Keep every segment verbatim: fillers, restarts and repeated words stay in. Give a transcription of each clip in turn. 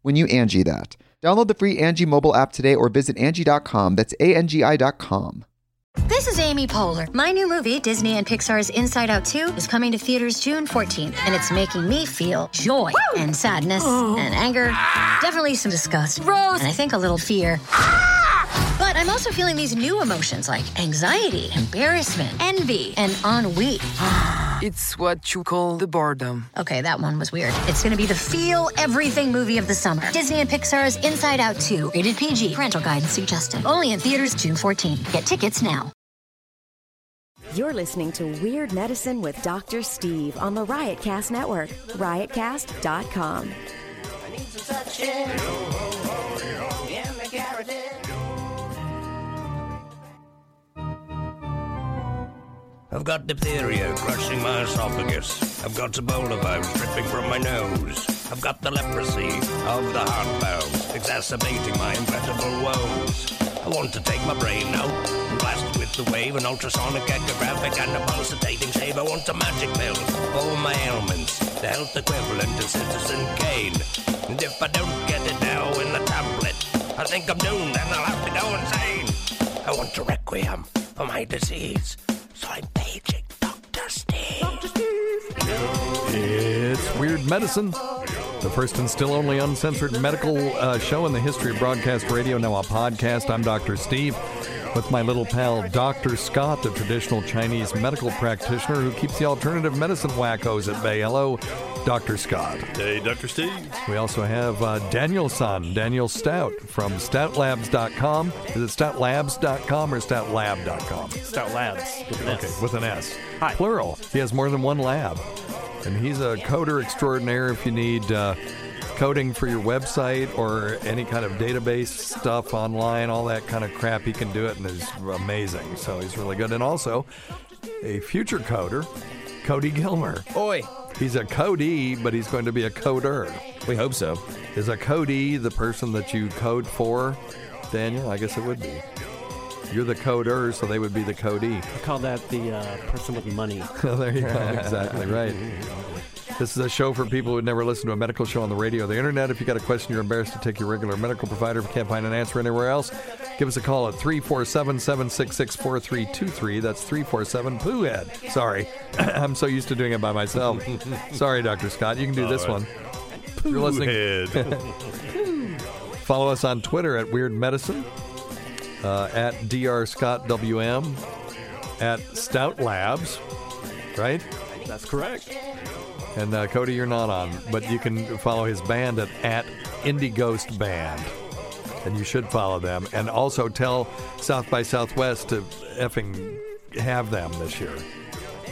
when you Angie that. Download the free Angie mobile app today or visit Angie dot com. That's A N G I dot com. This is Amy Poehler. My new movie, Disney and Pixar's Inside Out two, is coming to theaters June fourteenth, and it's making me feel joy and sadness and anger, definitely some disgust, and I think a little fear. But I'm also feeling these new emotions like anxiety, embarrassment, envy, and ennui. It's what you call the boredom. Okay, that one was weird. It's going to be the feel-everything movie of the summer. Disney and Pixar's Inside Out two. Rated P G. Parental guidance suggested. Only in theaters June fourteenth. Get tickets now. You're listening to Weird Medicine with Doctor Steve on the Riotcast Network. Riotcast dot com. I need some touch in the garret. I've got diphtheria crushing my esophagus. I've got Ebola virus dripping from my nose. I've got the leprosy of the heart valves exacerbating my inevitable woes. I want to take my brain out and blast it with the wave, an ultrasonic echographic and a pulsating shave. I want a magic pill for my ailments, the health equivalent to Citizen Kane. And if I don't get it now in the tablet, I think I'm doomed and I'll have to go insane. I want a requiem for my disease. So I'm paging Doctor Steve. Doctor Steve. It's Weird Medicine, the first and still only uncensored medical uh, show in the history of broadcast radio, now a podcast. I'm Doctor Steve with my little pal Doctor Scott, a traditional Chinese medical practitioner who keeps the alternative medicine wackos at bay. Hello, Doctor Scott. Hey, Doctor Steve. We also have uh, Daniel-san, Daniel Stout, from Stout Labs dot com. Is it Stout Labs dot com or Stout Lab dot com? StoutLabs, with an S. Okay, with an S. Hi. Plural. He has more than one lab. And he's a coder extraordinaire if you need uh, coding for your website or any kind of database stuff online, all that kind of crap. He can do it, and is amazing. So he's really good. And also, a future coder, Cody Gilmer. Oi. He's a Cody, but he's going to be a coder. We hope so. Is a Cody the person that you code for, Daniel? I guess it would be. You're the coder, so they would be the Cody. I call that the uh, person with money. Oh, there you go. Exactly right. This is a show for people who never listen to a medical show on the radio or the internet. If you got a question, you're embarrassed to take your regular medical provider. If you can't find an answer anywhere else, give us a call at three four seven, seven six six, four three two three. That's three four seven, P O O H E A D. Sorry. I'm so used to doing it by myself. Sorry, Doctor Scott. You can do All this right. one. You're listening. Follow us on Twitter at Weird Medicine, uh, at D R Scott W M, at Stout Labs, right? That's correct. And uh, Cody, you're not on, but you can follow his band at, at Indie Ghost Band. and you should follow them. And also tell South by Southwest to effing have them this year.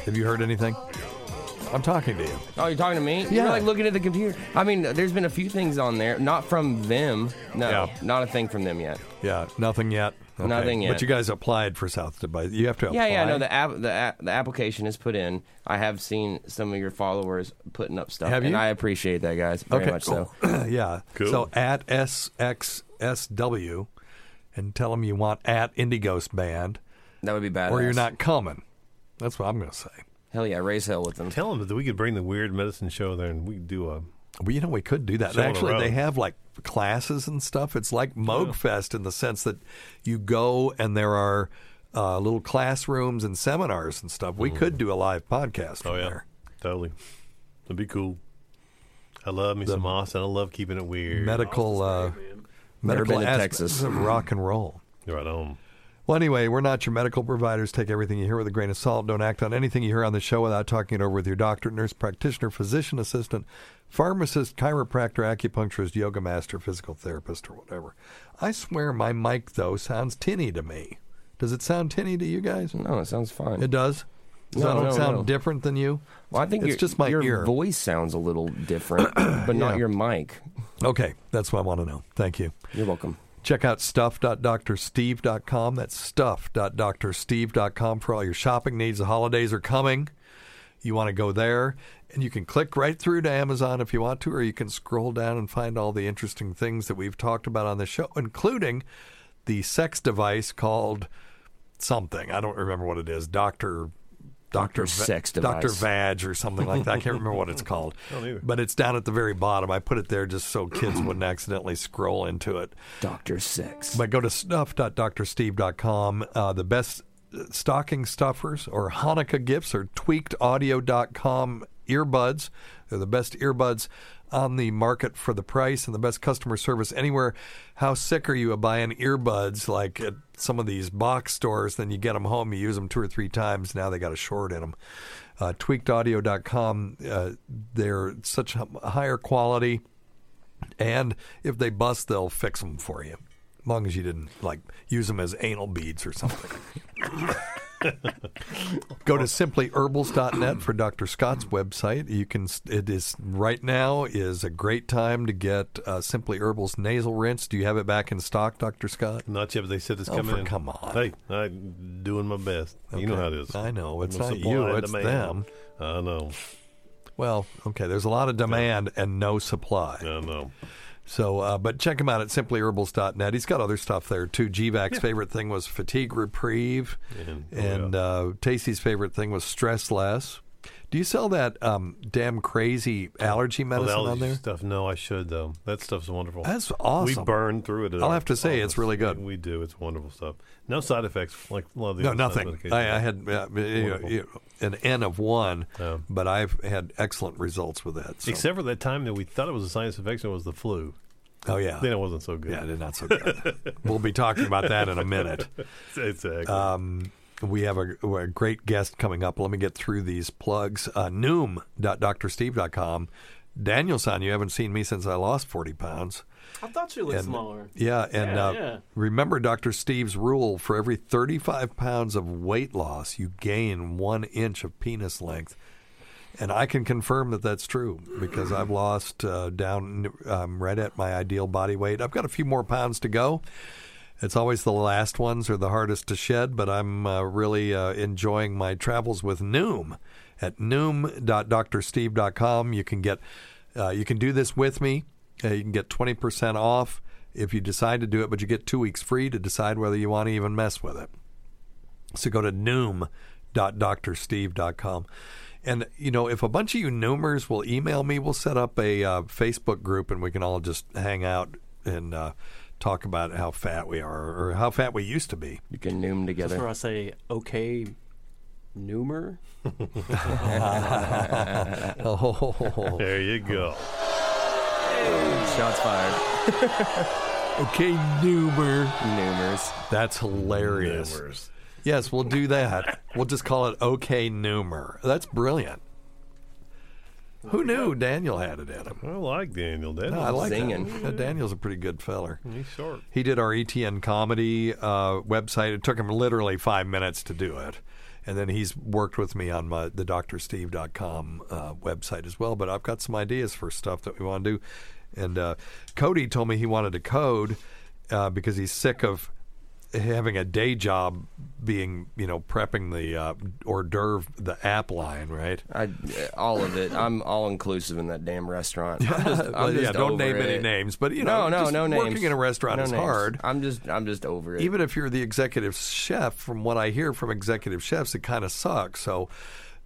Have you heard anything? I'm talking to you. Oh, you're talking to me? Yeah. You're like looking at the computer. I mean, there's been a few things on there. Not from them. No, yeah. Not a thing from them yet. Yeah, nothing yet. Okay. Nothing yet. But you guys applied for South by. You have to apply. Yeah, yeah, no, the, ap- the, a- the application is put in. I have seen some of your followers putting up stuff. Have you? And I appreciate that, guys, very okay, much cool. so. Yeah. Cool. So at S X S W and tell them you want at Indie Ghost Band. That would be badass. Or you're not coming. That's what I'm going to say. Hell yeah, raise hell with them. Tell them that we could bring the Weird Medicine show there and we could do a... Well, you know, we could do that. Actually, they have like classes and stuff. It's like Moog Fest in the sense that you go and there are uh, little classrooms and seminars and stuff. We mm. could do a live podcast from oh, yeah. there. Totally. That'd be cool. I love me the some Austin. I love keeping it weird. Medical, uh, medical aspects of rock and roll. Right on. Well, anyway, we're not your medical providers. Take everything you hear with a grain of salt. Don't act on anything you hear on the show without talking it over with your doctor, nurse practitioner, physician assistant, pharmacist, chiropractor, acupuncturist, yoga master, physical therapist, or whatever. I swear my mic, though, sounds tinny to me. Does it sound tinny to you guys? No, it sounds fine. It does? Does no, it no, sound no. different than you? Well, I think it's just my your ear. voice sounds a little different, but not yeah. your mic. Okay, that's what I want to know. Thank you. You're welcome. Check out stuff dot dr steve dot com. That's stuff dot dr steve dot com for all your shopping needs. The holidays are coming. You want to go there, and you can click right through to Amazon if you want to, or you can scroll down and find all the interesting things that we've talked about on the show, including the sex device called something. I don't remember what it is. Doctor... Doctor Sex device. Doctor Vag or something like that. I can't remember what it's called. But it's down at the very bottom. I put it there just so kids wouldn't accidentally scroll into it. Doctor Sex. But go to stuff dot dr steve dot com. Uh, the best stocking stuffers or Hanukkah gifts are tweaked audio dot com earbuds. They're the best earbuds on the market for the price and the best customer service anywhere. How sick are you of buying earbuds like at some of these box stores? Then you get them home, you use them two or three times. Now they got a short in them. Uh, tweaked audio dot com, uh, they're such higher quality. And if they bust, they'll fix them for you. As long as you didn't like use them as anal beads or something. Go to simply herbals dot net for Doctor Scott's website. You can. It is right now is a great time to get uh, Simply Herbals nasal rinse. Do you have it back in stock, Doctor Scott? Not yet, but they said it's oh, coming for, in. Come on. Hey, I'm doing my best. Okay. You know how it is. I know. It's not you. It's demand. them. I know. Well, okay. There's a lot of demand yeah. and no supply. I know. So, uh, but check him out at simply herbals dot net. He's got other stuff there, too. G VAC's yeah. favorite thing was Fatigue Reprieve, and, oh, and yeah. uh, Tasty's favorite thing was Stress Less. Do you sell that um, damn crazy allergy medicine oh, the allergy on there? Stuff? No, I should, though. That stuff's wonderful. That's awesome. We burn through it. At I'll our, have to say, it's really good. We do. It's wonderful stuff. No side effects. like a lot of these No, nothing. I, I had uh, you know, an N of one, yeah. but I've had excellent results with that. So. Except for that time that we thought it was a sinus infection, it was the flu. Oh, yeah. Then it wasn't so good. Yeah, it's not so good. We'll be talking about that in a minute. Exactly. Um, We have a, a great guest coming up. Let me get through these plugs. Uh, noom dot dr steve dot com. Daniel-san, you haven't seen me since I lost forty pounds. I thought you looked and, smaller. Yeah, and yeah, uh, yeah. remember Doctor Steve's rule. For every thirty-five pounds of weight loss, you gain one inch of penis length. And I can confirm that that's true because I've lost uh, down um, right at my ideal body weight. I've got a few more pounds to go. It's always the last ones are the hardest to shed, but I'm uh, really uh, enjoying my travels with Noom at noom dot dr steve dot com. You can get, uh, you can do this with me. Uh, you can get twenty percent off if you decide to do it, but you get two weeks free to decide whether you want to even mess with it. So go to noom dot dr steve dot com. And, you know, if a bunch of you Noomers will email me, we'll set up a uh, Facebook group and we can all just hang out and uh talk about how fat we are or how fat we used to be. You can noom together. That's where I say, okay, noomer. oh. There you go. Hey. Shots fired. Okay, noomer. Noomers. That's hilarious. Noomers. Yes, we'll do that. We'll just call it okay, noomer. That's brilliant. Who knew Daniel had it in him? I like Daniel. Daniel's no, I like singing. Yeah. Daniel's a pretty good feller. He's short. He did our E T N comedy uh, website. It took him literally five minutes to do it. And then he's worked with me on my the D R steve dot com uh, website as well. But I've got some ideas for stuff that we want to do. And uh, Cody told me he wanted to code uh, because he's sick of having a day job being, you know, prepping the uh, hors d'oeuvre, the app line, right? I, all of it. I'm all-inclusive in that damn restaurant. I'm just, I'm well, yeah, just don't over name it. any names, but, you know, no, no, just no working names. in a restaurant no is names. hard. I'm just I'm just over it. Even if you're the executive chef, from what I hear from executive chefs, it kind of sucks. So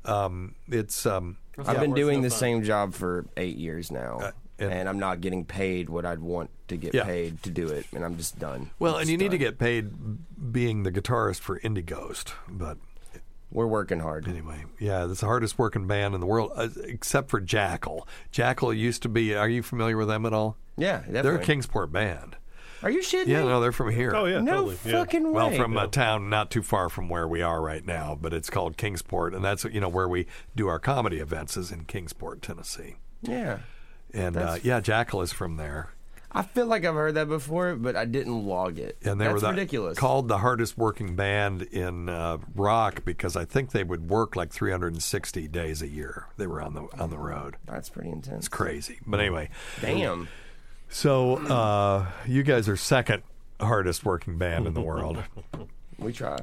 um, it's... Um, I've yeah, been doing the fun. same job for eight years now. Uh, And, and I'm not getting paid what I'd want to get yeah. paid to do it, and I'm just done. Well, I'm and you done. need to get paid being the guitarist for Indie Ghost, but we're working hard anyway. Yeah, that's the hardest working band in the world, uh, except for Jackal. Jackal used to be. Are you familiar with them at all? Yeah, definitely. They're a Kingsport band. Are you shitting yeah, me? Yeah, no, they're from here. Oh, yeah, no totally. fucking yeah. way. Well, from yeah. a town not too far from where we are right now, but it's called Kingsport, and that's you know where we do our comedy events is in Kingsport, Tennessee. Yeah. And, uh, yeah, Jackal is from there. I feel like I've heard that before, but I didn't log it. And they That's were the, ridiculous. called the hardest working band in uh, rock because I think they would work like three hundred sixty days a year. They were on the on the road. That's pretty intense. It's crazy. But anyway. Damn. So uh, you guys are second hardest working band in the world. We try.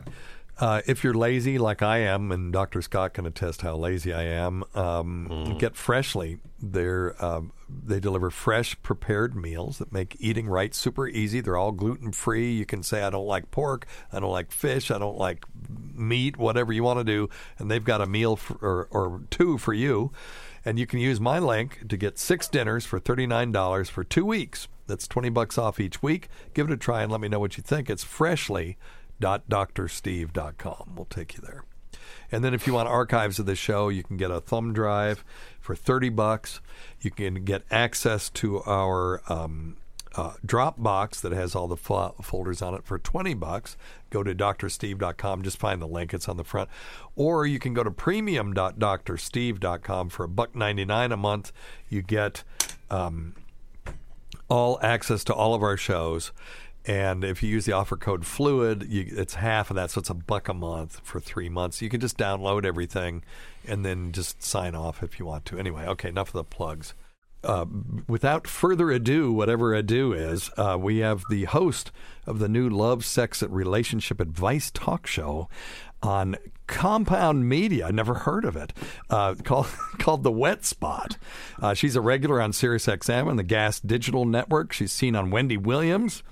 Uh, if you're lazy like I am, and Doctor Scott can attest how lazy I am, um, mm. get Freshly. They're, um, they deliver fresh, prepared meals that make eating right super easy. They're all gluten-free. You can say, I don't like pork, I don't like fish, I don't like meat, whatever you want to do. And they've got a meal for, or, or two for you. And you can use my link to get six dinners for thirty-nine dollars for two weeks. That's twenty bucks off each week. Give it a try and let me know what you think. It's Freshly. dot D R steve dot com We'll take you there. And then if you want archives of the show, you can get a thumb drive for thirty bucks. You can get access to our um, uh, Dropbox that has all the fo- folders on it for twenty bucks. Go to D R steve dot com. Just find the link. It's on the front. Or you can go to premium dot D R steve dot com for a buck ninety-nine a month. You get um, all access to all of our shows. And if you use the offer code FLUID, you, it's half of that, so it's a buck a month for three months. You can just download everything and then just sign off if you want to. Anyway, okay, enough of the plugs. Uh, without further ado, whatever ado is, uh, we have the host of the new Love, Sex, and Relationship Advice Talk Show on Compound Media. I never heard of it. Uh, called called The Wet Spot. Uh, she's a regular on SiriusXM and the Gas Digital Network. She's seen on Wendy Williams.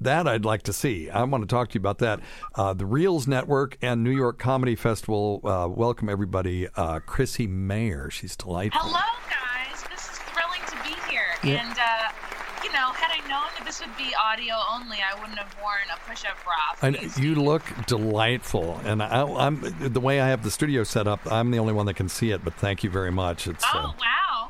That I'd like to see. I want to talk to you about that. Uh, the Reels Network and New York Comedy Festival uh, welcome everybody. Uh, Chrissy Mayer, she's delightful. Hello, guys. This is thrilling to be here. Yeah. And uh, you know, had I known that this would be audio only, I wouldn't have worn a push-up bra. And you look delightful. And I, I'm the way I have the studio set up. I'm the only one that can see it. But thank you very much. It's oh uh, wow.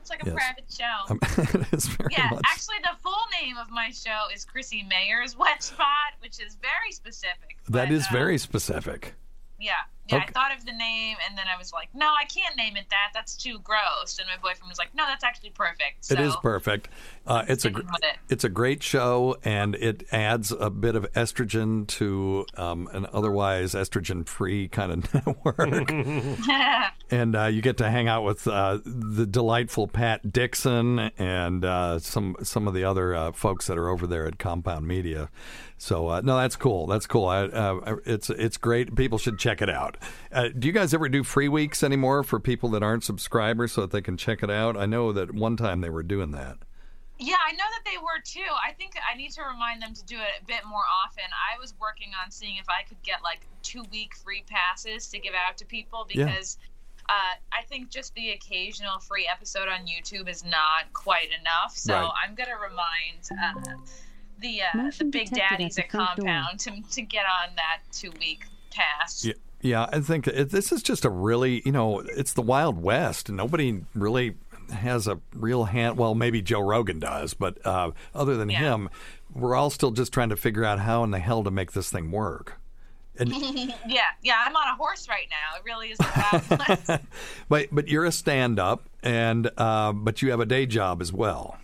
It's like a yes. private show. Um, it is very yeah, much. Actually, the full name of my show is Chrissy Mayer's Wet Spot, which is very specific. That but, is uh, very specific. Yeah. Yeah, okay. I thought of the name, and then I was like, no, I can't name it that. That's too gross. And my boyfriend was like, no, that's actually perfect. So, it is perfect. Uh, it's, a gr- it. it's a great show, and it adds a bit of estrogen to um, an otherwise estrogen-free kind of network. And uh, you get to hang out with uh, the delightful Pat Dixon and uh, some, some of the other uh, folks that are over there at Compound Media. So, uh, no, that's cool. That's cool. I, uh, it's, it's great. People should check it out. Uh, do you guys ever do free weeks anymore for people that aren't subscribers so that they can check it out? I know that one time they were doing that. Yeah, I know that they were, too. I think I need to remind them to do it a bit more often. I was working on seeing if I could get, like, two-week free passes to give out to people because yeah. uh, I think just the occasional free episode on YouTube is not quite enough. So right. I'm going to remind uh, the uh, the big daddies at Compound to, to get on that two-week pass. Yeah. Yeah, I think this is just a really, you know, it's the Wild West. Nobody really has a real hand. Well, maybe Joe Rogan does, but uh, other than yeah. him, we're all still just trying to figure out how in the hell to make this thing work. And yeah, yeah, I'm on a horse right now. It really is the Wild West. But, but you're a stand-up, and uh, but you have a day job as well.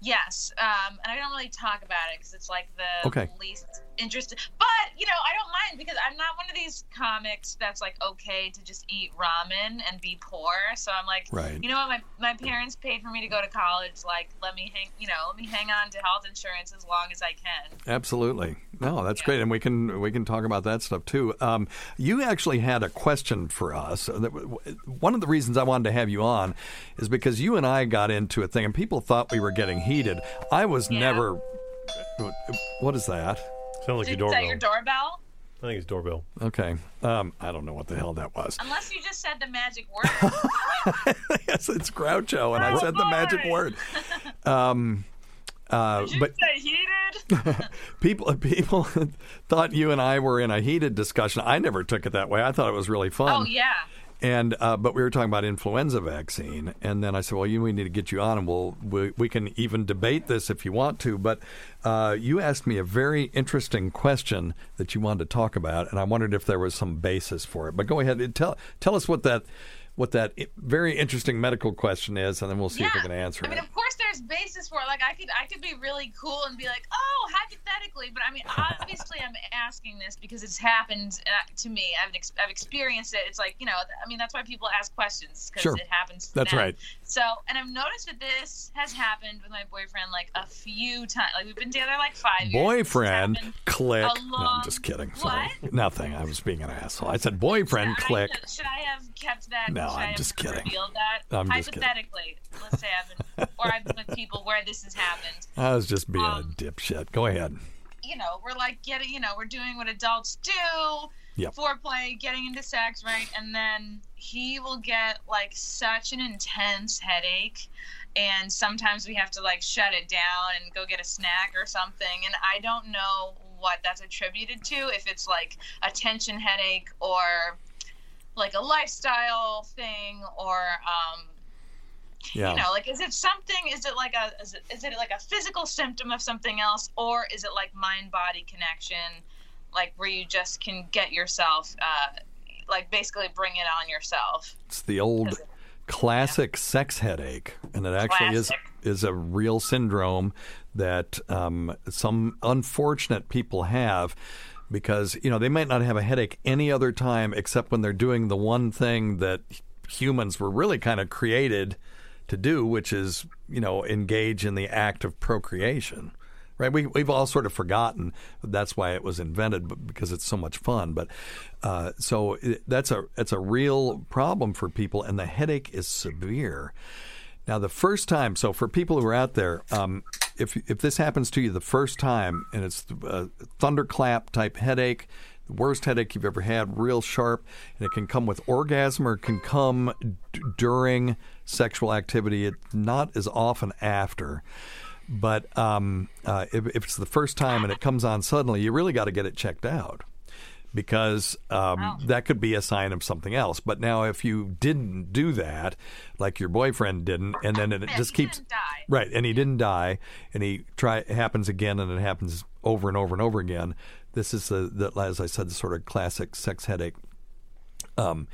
Yes, um, and I don't really talk about it because it's like the okay. least interesting. But, you know, I don't mind because I'm not one of these comics that's like okay to just eat ramen and be poor. So I'm like, right. you know what, my, my parents paid for me to go to college. Like, let me hang, you know, let me hang on to health insurance as long as I can. Absolutely. No, that's yeah. great. And we can we can talk about that stuff too. Um, you actually had a question for us. One of the reasons I wanted to have you on is because you and I got into a thing and people thought we were getting heated. I was yeah. never. What is that? Sounds like Did, your doorbell. Is that your doorbell? I think it's doorbell. Okay. Um, I don't know what the hell that was. Unless you just said the magic word. Yes, it's Groucho, and oh, I said boy. the magic word. Um, uh, Did you but, say heated? people people thought you and I were in a heated discussion. I never took it that way. I thought it was really fun. Oh, yeah. And uh, but we were talking about influenza vaccine, and then I said, well, you, we need to get you on, and we'll, we we can even debate this if you want to. But uh, you asked me a very interesting question that you wanted to talk about, and I wondered if there was some basis for it. But go ahead and tell tell us what that what that very interesting medical question is, and then we'll see yeah. if we can answer it. I mean, it. Of course, there's basis for it. Like I could I could be really cool and be like, oh, hypothetically, but I mean, obviously, I'm asking this because it's happened to me. I've ex- I've experienced it. It's like, you know, I mean, that's why people ask questions, because sure. it happens to them. That's right. So, and I've noticed that this has happened with my boyfriend like a few times. Like we've been together like five boyfriend, years. Boyfriend, click. Long... No, I'm just kidding. Sorry. What? Nothing. I was being an asshole. I said boyfriend, should click. I, should I have kept that? No, I'm just kidding. That? I'm hypothetically, just kidding. Let's say I've been, or I've been with people where this has happened. I was just being um, a dipshit. Go ahead. You know, we're like getting, you know, we're doing what adults do. Yep. Foreplay, getting into sex, right? And then he will get like such an intense headache, and sometimes we have to like shut it down and go get a snack or something. And I don't know what that's attributed to, if it's like a tension headache or like a lifestyle thing, or um yeah. you know, like, is it something, is it like a is it, is it like a physical symptom of something else, or is it like mind body connection, like where you just can get yourself, uh, like basically bring it on yourself. It's the old classic yeah. sex headache, and it actually classic. is is a real syndrome that um, some unfortunate people have, because, you know, they might not have a headache any other time except when they're doing the one thing that humans were really kind of created to do, which is, you know, engage in the act of procreation. Right, we we've all sort of forgotten that's why it was invented, but because it's so much fun. But uh, so it, that's a it's a real problem for people, and the headache is severe. Now, the first time, so for people who are out there, um, if if this happens to you the first time, and it's a thunderclap type headache, the worst headache you've ever had, real sharp, and it can come with orgasm, or it can come d- during sexual activity. It's not as often after. But um, uh, if, if it's the first time and it comes on suddenly, you really got to get it checked out, because um, wow. that could be a sign of something else. But now if you didn't do that, like your boyfriend didn't, and then it yeah, just keeps die. Right, and he didn't die, and he try it happens again, and it happens over and over and over again. This is the, the as I said, the sort of classic sex headache. Um,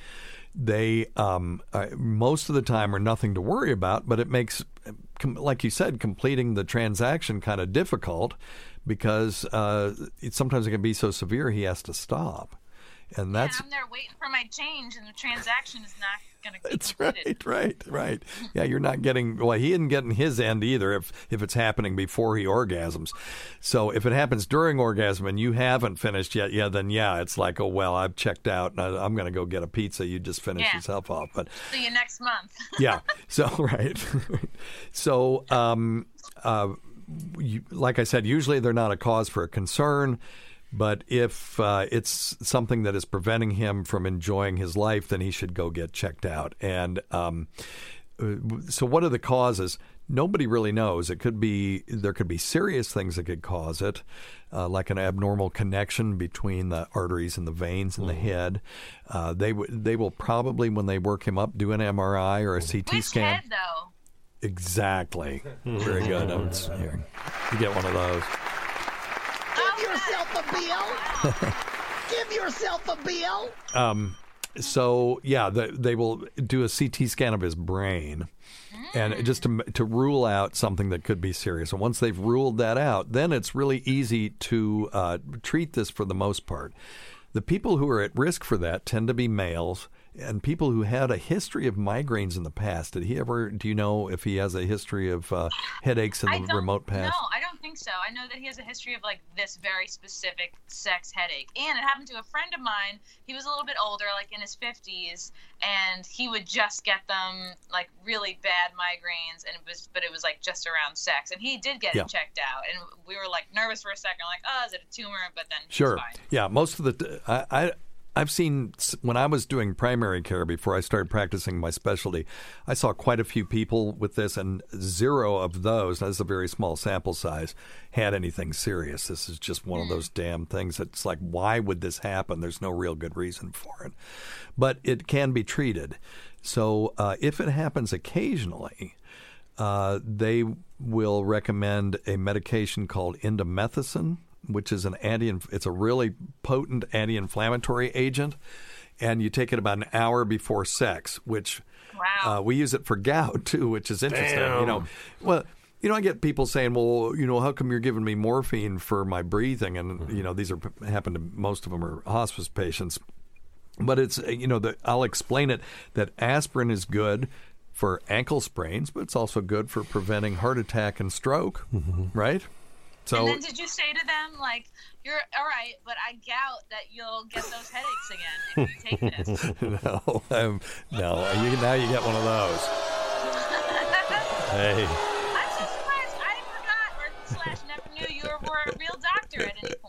they um, uh, most of the time are nothing to worry about, but it makes, com- like you said, completing the transaction kind of difficult, because uh, it, sometimes it can be so severe he has to stop, and that's. Yeah, I'm there waiting for my change, and the transaction is not going to. That's completed. right, right, right. Yeah, you're not getting. Well, he isn't getting his end either. If if it's happening before he orgasms, so if it happens during orgasm and you haven't finished yet, yeah, then yeah, it's like, oh well, I've checked out, and I, I'm going to go get a pizza. You just finish yeah. yourself off, but see you next month. yeah. So right. so um uh. You, like I said, usually they're not a cause for a concern, but if uh, it's something that is preventing him from enjoying his life, then he should go get checked out. And um, so what are the causes? Nobody really knows. It could be, there could be serious things that could cause it, uh, like an abnormal connection between the arteries and the veins in the head. Uh, they w- they will probably, when they work him up, do an M R I or a C T Which scan. Head, though? Exactly. Very good. I'm here. You get one of those. Give yourself a bill. Give yourself a bill. Um, so yeah, the, they will do a C T scan of his brain, and just to to rule out something that could be serious. And once they've ruled that out, then it's really easy to uh, treat this for the most part. The people who are at risk for that tend to be males and people who had a history of migraines in the past. Did he ever, do you know if he has a history of uh, headaches in the remote past? No, I don't think so. I know that he has a history of like this very specific sex headache. And it happened to a friend of mine. He was a little bit older, like in his fifties, and he would just get them like really bad migraines. And it was, but it was like just around sex. And he did get yeah. it checked out. And we were like nervous for a second, like, oh, is it a tumor? But then sure. It's fine. Yeah, most of the, t- I, I, I've seen, when I was doing primary care before I started practicing my specialty, I saw quite a few people with this, and zero of those, that's a very small sample size, had anything serious. This is just one of those damn things that's like, why would this happen? There's no real good reason for it. But it can be treated. So uh, if it happens occasionally, uh, they will recommend a medication called indomethacin, which is an anti, it's a really potent anti-inflammatory agent, and you take it about an hour before sex, which wow. uh, we use it for gout too, which is interesting. Damn. You know, well, you know, I get people saying, well, you know, how come you're giving me morphine for my breathing? And mm-hmm. you know, these are happen to most of them are hospice patients, but it's, you know, the, I'll explain it that aspirin is good for ankle sprains, but it's also good for preventing heart attack and stroke, mm-hmm. right? So, and then did you say to them, like, you're all right, but I doubt that you'll get those headaches again if you take this? no, I'm, no. You, now you get one of those. Hey. I'm so surprised. I forgot or slash never knew you were a real doctor at any point.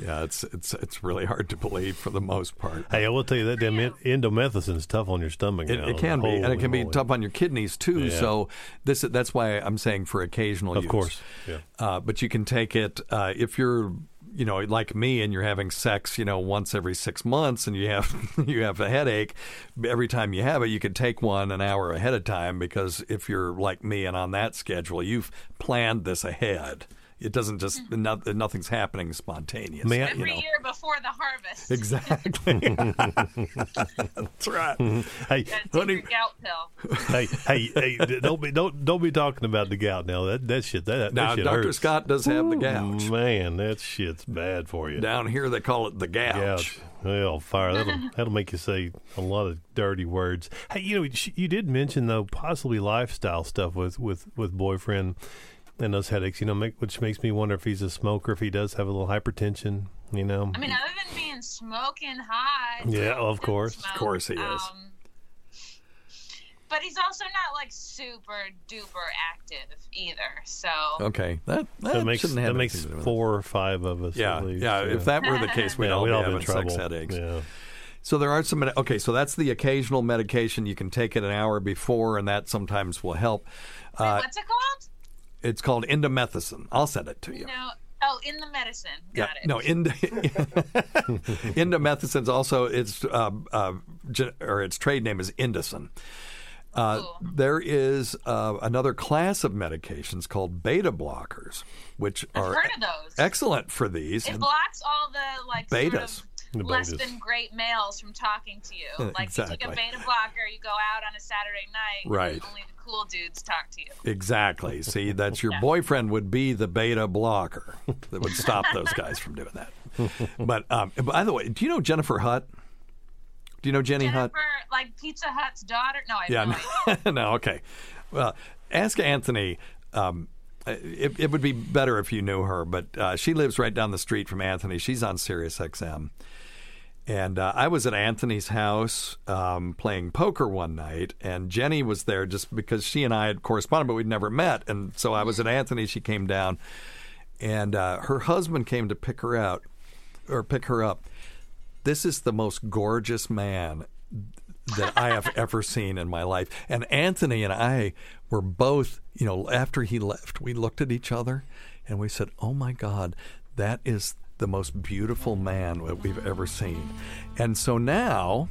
Yeah, it's it's it's really hard to believe for the most part. Hey, I will tell you that damn indomethacin is tough on your stomach. It, now. It can be, and it can moly. be tough on your kidneys too. Yeah. So this that's why I'm saying for occasional of use. Of course, yeah. Uh, but you can take it uh, if you're, you know, like me, and you're having sex, you know, once every six months, and you have you have a headache every time you have it. You could take one an hour ahead of time, because if you're like me and on that schedule, you've planned this ahead. It doesn't just, mm-hmm. no, nothing's happening spontaneously. Every you know. year before the harvest. Exactly. That's right. Mm-hmm. Hey, honey, your gout pill. hey, hey, hey, don't be, don't, don't be talking about the gout now. That, that shit, that, now, that shit Doctor hurts. Scott does have Ooh, the gout. Man, that shit's bad for you. Down here, they call it the gout. Well, fire. That'll, that'll make you say a lot of dirty words. Hey, you know, you did mention, though, possibly lifestyle stuff with, with, with boyfriend. And those headaches, you know, make, which makes me wonder if he's a smoker, if he does have a little hypertension, you know. I mean, other than being smoking hot. Yeah, well, of course. Smoke, of course he is. Um, but he's also not, like, super duper active either, so. Okay. That, that, that makes, shouldn't have that makes four or five of us. Yeah, at least, yeah, yeah. If that were the case, we'd yeah, all we'd be all having sex headaches. Yeah. So there are some, okay, so that's the occasional medication. You can take it an hour before, and that sometimes will help. Wait, uh, what's it called? It's called indomethacin. I'll send it to you. No, oh, in the medicine. Got yeah, it. No, ind- indomethacin also it's uh, uh, or its trade name is Indocin. Uh, there is uh, another class of medications called beta blockers, which I've are heard of those. Excellent for these. It and blocks all the like betas. Sort of less than great males from talking to you. Like exactly. You take a beta blocker, you go out on a Saturday night, right. And only the cool dudes talk to you. Exactly. See, that's your yeah. boyfriend would be the beta blocker that would stop those guys from doing that. But um, by the way, do you know Jennifer Hutt? Do you know Jenny Jennifer, Hutt? Like Pizza Hut's daughter? No, I have yeah, no No, okay. Well, ask Anthony. Um, It, it would be better if you knew her, but uh, she lives right down the street from Anthony. She's on Sirius X M. And uh, I was at Anthony's house um, playing poker one night, and Jenny was there just because she and I had corresponded, but we'd never met. And so I was at Anthony. She came down, and uh, her husband came to pick her out or pick her up. This is the most gorgeous man that I have ever seen in my life. And Anthony and I were both, you know, after he left, we looked at each other and we said, oh my God, that is the most beautiful man that we've ever seen. And so now,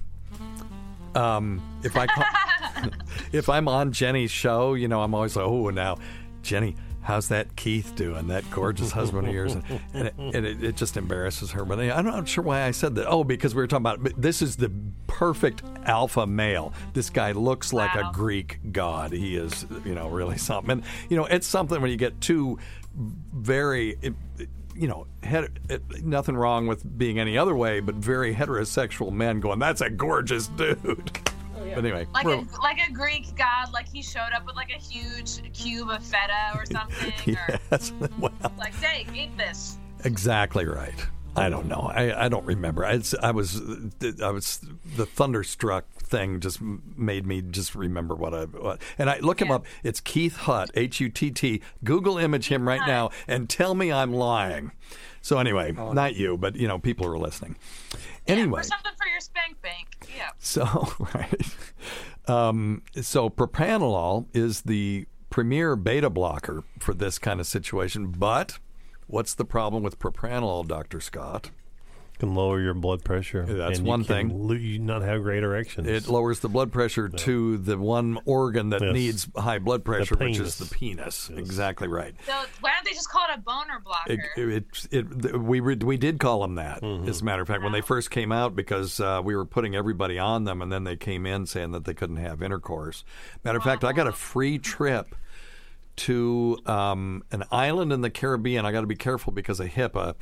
um, if I, call, if I'm on Jenny's show, you know, I'm always like, oh, now, Jenny, how's that Keith doing, that gorgeous husband of yours? And, and, it, and it, it just embarrasses her. But I'm not sure why I said that. Oh, because we were talking about, but this is the perfect alpha male. This guy looks like wow. a Greek god. He is, you know, really something. And, you know, it's something when you get two very... It, it, you know, heter- nothing wrong with being any other way, but very heterosexual men going, that's a gorgeous dude. Oh, yeah. But anyway. Like a, like a Greek god, like he showed up with like a huge cube of feta or something. Yes, or, well. Like, hey, eat this. Exactly right. I don't know. I, I don't remember. I, I was, I was, the thunderstruck thing just made me just remember what I, what, and I look yeah. him up. It's Keith Hutt, H U T T. Google image him right now and tell me I'm lying. So anyway, oh, not you, but you know, people are listening. Anyway. Yeah, for something for your spank bank. Yeah. So, right. Um, so propranolol is the premier beta blocker for this kind of situation, but... What's the problem with propranolol, Doctor Scott? It can lower your blood pressure. That's one thing. Lo- you not have great erections. It lowers the blood pressure yeah. to the one organ that yes. needs high blood pressure, which is the penis. Yes. Exactly right. So why don't they just call it a boner blocker? It, it, it, it, we re- we did call them that, mm-hmm. as a matter of fact, wow. when they first came out, because uh, we were putting everybody on them, and then they came in saying that they couldn't have intercourse. Matter of wow. fact, I got a free trip to um, an island in the Caribbean. I got to be careful because of HIPAA,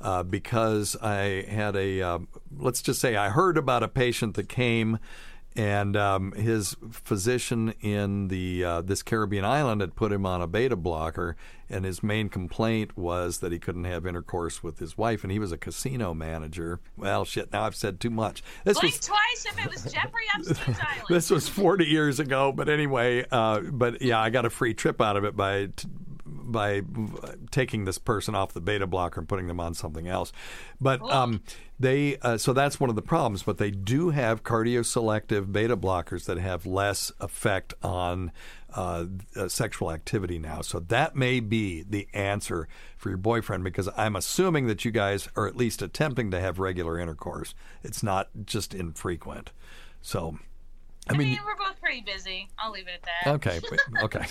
uh, because I had a, uh, let's just say I heard about a patient that came, and um, his physician in the uh, this Caribbean island had put him on a beta blocker, and his main complaint was that he couldn't have intercourse with his wife, and he was a casino manager. Well, shit, now I've said too much. This Blink was, twice if it was Jeffrey Epstein's island. This was forty years ago, but anyway, uh, but yeah, I got a free trip out of it by... T- by taking this person off the beta blocker and putting them on something else. But um, they, uh, so that's one of the problems, but they do have cardioselective beta blockers that have less effect on uh, uh, sexual activity now. So that may be the answer for your boyfriend, because I'm assuming that you guys are at least attempting to have regular intercourse. It's not just infrequent. So... I mean, I mean, we're both pretty busy. I'll leave it at that. Okay, okay,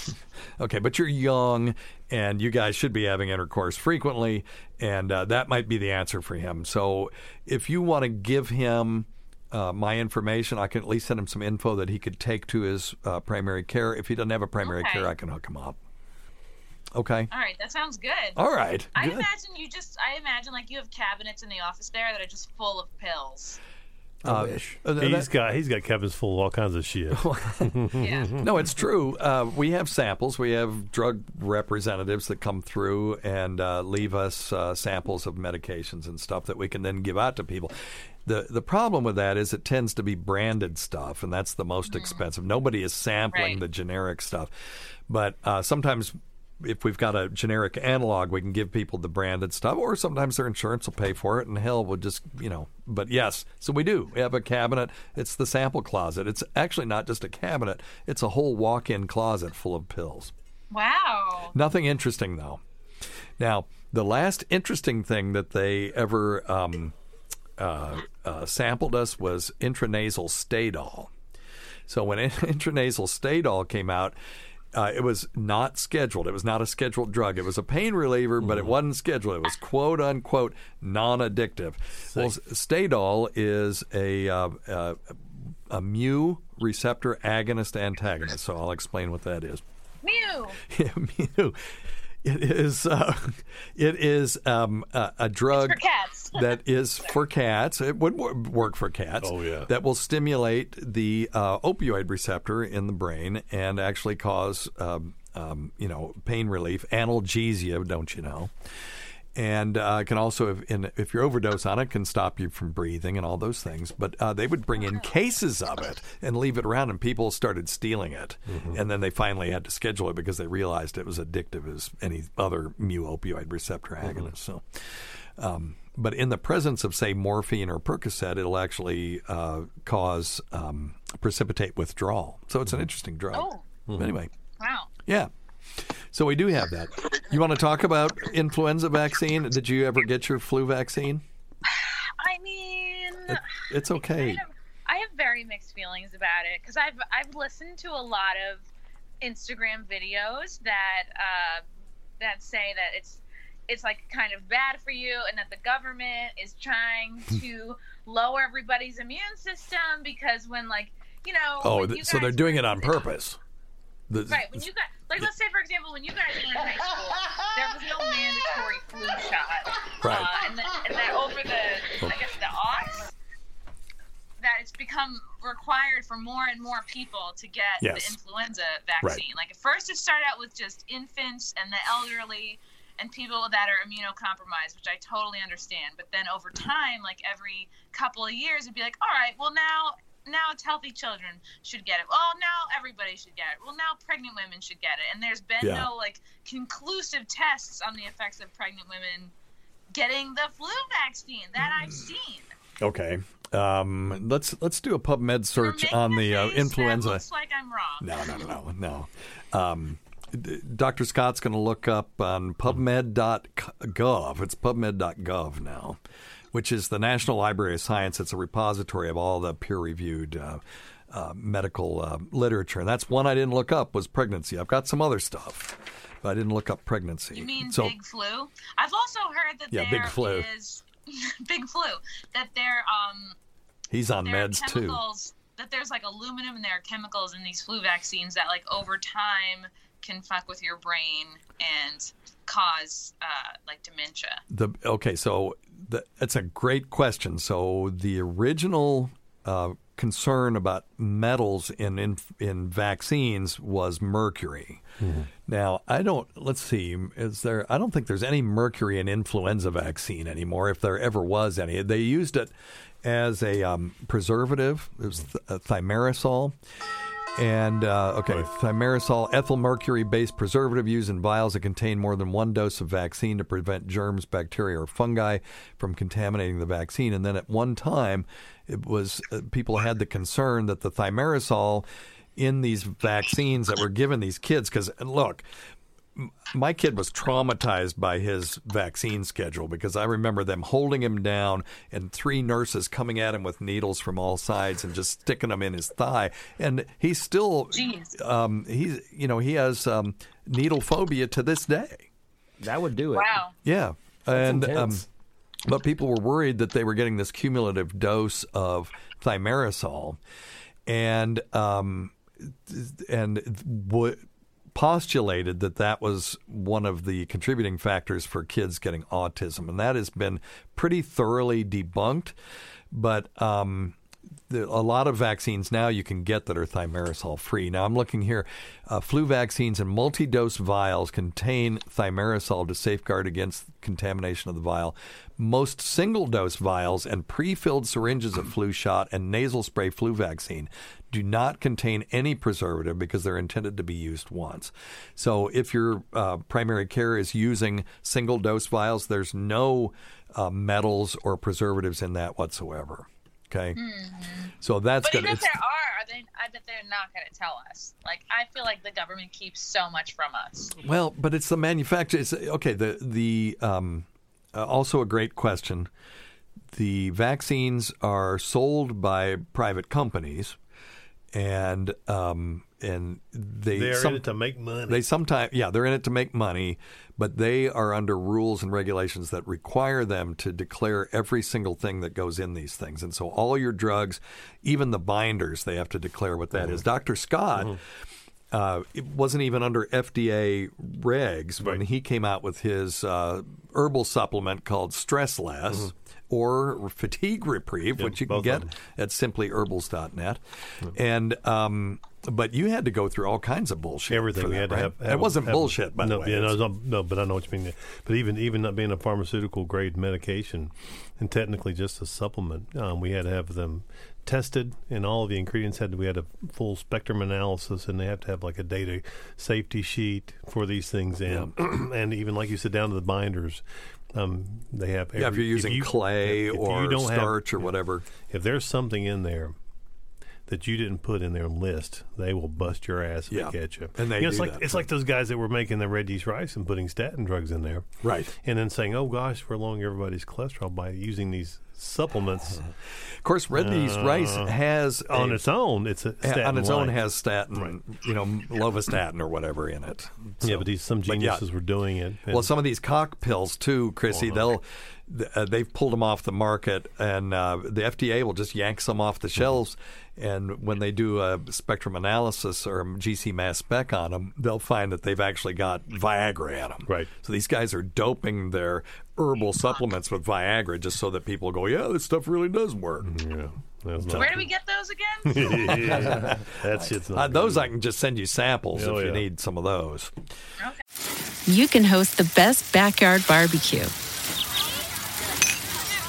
okay. But you're young, and you guys should be having intercourse frequently, and uh, that might be the answer for him. So, if you want to give him uh, my information, I can at least send him some info that he could take to his uh, primary care. If he doesn't have a primary okay. care, I can hook him up. Okay. All right, that sounds good. All right. I good. imagine you just. I imagine like you have cabinets in the office there that are just full of pills. Uh, uh, he's that, got he's got cabinets full of all kinds of shit. yeah. No, it's true. Uh, we have samples. We have drug representatives that come through and uh, leave us uh, samples of medications and stuff that we can then give out to people. The the problem with that is it tends to be branded stuff, and that's the most mm. expensive. Nobody is sampling right. the generic stuff. But uh, sometimes if we've got a generic analog, we can give people the branded stuff, or sometimes their insurance will pay for it, and hell, we'll just, you know. But yes, so we do. We have a cabinet. It's the sample closet. It's actually not just a cabinet. It's a whole walk-in closet full of pills. Wow. Nothing interesting, though. Now, the last interesting thing that they ever um, uh, uh, sampled us was intranasal Stadol. So when intranasal Stadol came out, Uh, it was not scheduled. It was not a scheduled drug. It was a pain reliever, but it wasn't scheduled. It was quote unquote non-addictive. Sick. Well, Stadol is a uh, uh, a mu receptor agonist antagonist. So I'll explain what that is. Mu. Yeah, mu. It is uh, it is um, a, a drug that is for cats. It would w- work for cats. Oh, yeah. That will stimulate the uh, opioid receptor in the brain and actually cause um, um, you know, pain relief, analgesia, don't you know? And uh, can also, if, in, if you're overdose on it, can stop you from breathing and all those things. But uh, they would bring in cases of it and leave it around, and people started stealing it. Mm-hmm. And then they finally had to schedule it because they realized it was addictive as any other mu opioid receptor agonist. Mm-hmm. So, um, but in the presence of, say, morphine or Percocet, it'll actually uh, cause um, precipitate withdrawal. So it's mm-hmm. an interesting drug. Oh. But anyway. Wow. Yeah. So we do have that. You want to talk about influenza vaccine? Did you ever get your flu vaccine? I mean, it, it's okay. I have, I have very mixed feelings about it because I've I've listened to a lot of Instagram videos that uh, that say that it's it's like kind of bad for you, and that the government is trying to lower everybody's immune system, because when, like, you know, oh, you so they're doing it on purpose. The, right. When you got, like, let's say, for example, when you guys were in high school, there was no mandatory flu shot. Right. Uh, and, the, and that over the, I guess, the aughts, that it's become required for more and more people to get yes. the influenza vaccine. Right. Like, at first it started out with just infants and the elderly and people that are immunocompromised, which I totally understand. But then over time, like every couple of years, it'd be like, all right, well, now... now it's healthy children should get it. Well, now everybody should get it. Well, now pregnant women should get it. And there's been yeah. no, like, conclusive tests on the effects of pregnant women getting the flu vaccine that I've seen. Okay. Um, let's let's do a PubMed search on the uh, influenza. That looks like I'm wrong. No, no, no, no. no. Um, Doctor Scott's going to look up on pubmed dot gov. It's pubmed dot gov now, which is the National Library of Science. It's a repository of all the peer-reviewed uh, uh, medical uh, literature. And that's one I didn't look up, was pregnancy. I've got some other stuff, but I didn't look up pregnancy. You mean so, big flu? I've also heard that yeah, there big flu. is big flu, that there um He's on meds too. That there's like aluminum and there are chemicals in these flu vaccines that, like, over time can fuck with your brain and cause uh, like dementia. The okay, so the, that's a great question. So the original uh, concern about metals in in, in vaccines was mercury. Mm-hmm. Now I don't. Let's see. Is there? I don't think there's any mercury in influenza vaccine anymore. If there ever was any, they used it as a um, preservative. It was th- uh, thimerosal. And, uh, okay, thimerosal, ethyl mercury-based preservative used in vials that contain more than one dose of vaccine to prevent germs, bacteria, or fungi from contaminating the vaccine. And then at one time, it was uh, people had the concern that the thimerosal in these vaccines that were given these kids, because, look, m- my kid was traumatized by his vaccine schedule, because I remember them holding him down and three nurses coming at him with needles from all sides and just sticking them in his thigh. And he's still, um, he's, you know, he has um, needle phobia to this day. That would do it. Wow. Yeah. And, um, but people were worried that they were getting this cumulative dose of thimerosal and, um, and what, postulated that that was one of the contributing factors for kids getting autism, and that has been pretty thoroughly debunked. But um, the, a lot of vaccines now you can get that are thimerosal-free. Now I'm looking here. Uh, flu vaccines in multi-dose vials contain thimerosal to safeguard against contamination of the vial. Most single-dose vials and pre-filled syringes of flu shot and nasal spray flu vaccine do not contain any preservative because they're intended to be used once. So if your uh, primary care is using single-dose vials, there's no uh, metals or preservatives in that whatsoever. Okay? Mm-hmm. So that's good. But if there are, are they, I bet they're not going to tell us. Like, I feel like the government keeps so much from us. Well, but it's the manufacturer. It's, okay, the, the um, uh, also a great question. The vaccines are sold by private companies. And um, and they they're some, in it to make money. They sometimes yeah they're in it to make money, but they are under rules and regulations that require them to declare every single thing that goes in these things. And so all your drugs, even the binders, they have to declare what that mm-hmm. is. Doctor Scott mm-hmm. uh, it wasn't even under F D A regs when right. he came out with his uh, herbal supplement called Stress Less. Mm-hmm. Or fatigue reprieve, yeah, which you can get at simply herbals dot net. Mm-hmm. And um, but you had to go through all kinds of bullshit. Everything for that, we had right? to have. have it wasn't have, bullshit, by no, the way. Yeah, no, no, but I know what you mean. But even even not being a pharmaceutical grade medication, and technically just a supplement, um, we had to have them tested, and all of the ingredients had to, we had a full spectrum analysis, and they have to have like a data safety sheet for these things, and yeah. and even like you said, down to the binders. Um, they have every, yeah, if you're using if you, clay if, if or you don't starch have, or whatever. If there's something in there that you didn't put in their list, they will bust your ass if yeah. they catch you. And they you know, it's like that. It's like those guys that were making the red yeast rice and putting statin drugs in there. Right. And then saying, oh, gosh, we're lowering everybody's cholesterol by using these supplements. Of course, red yeast uh, rice has on a, its own. It's a statin on its light. own has statin, right. you know, lovastatin or whatever in it. So, yeah, but these some geniuses yeah. were doing it. And, well, some of these cock pills too, Chrissy. Oh, they'll uh, they've pulled them off the market, and uh, the F D A will just yank some off the shelves. Mm-hmm. And when they do a spectrum analysis or G C mass spec on them, they'll find that they've actually got Viagra in them. Right. So these guys are doping their herbal supplements with Viagra just so that people go, yeah, this stuff really does work. Yeah, that's not Where good. do we get those again? yeah, that shit's not uh, Those I can just send you samples oh, if you yeah. need some of those. Okay. You can host the best backyard barbecue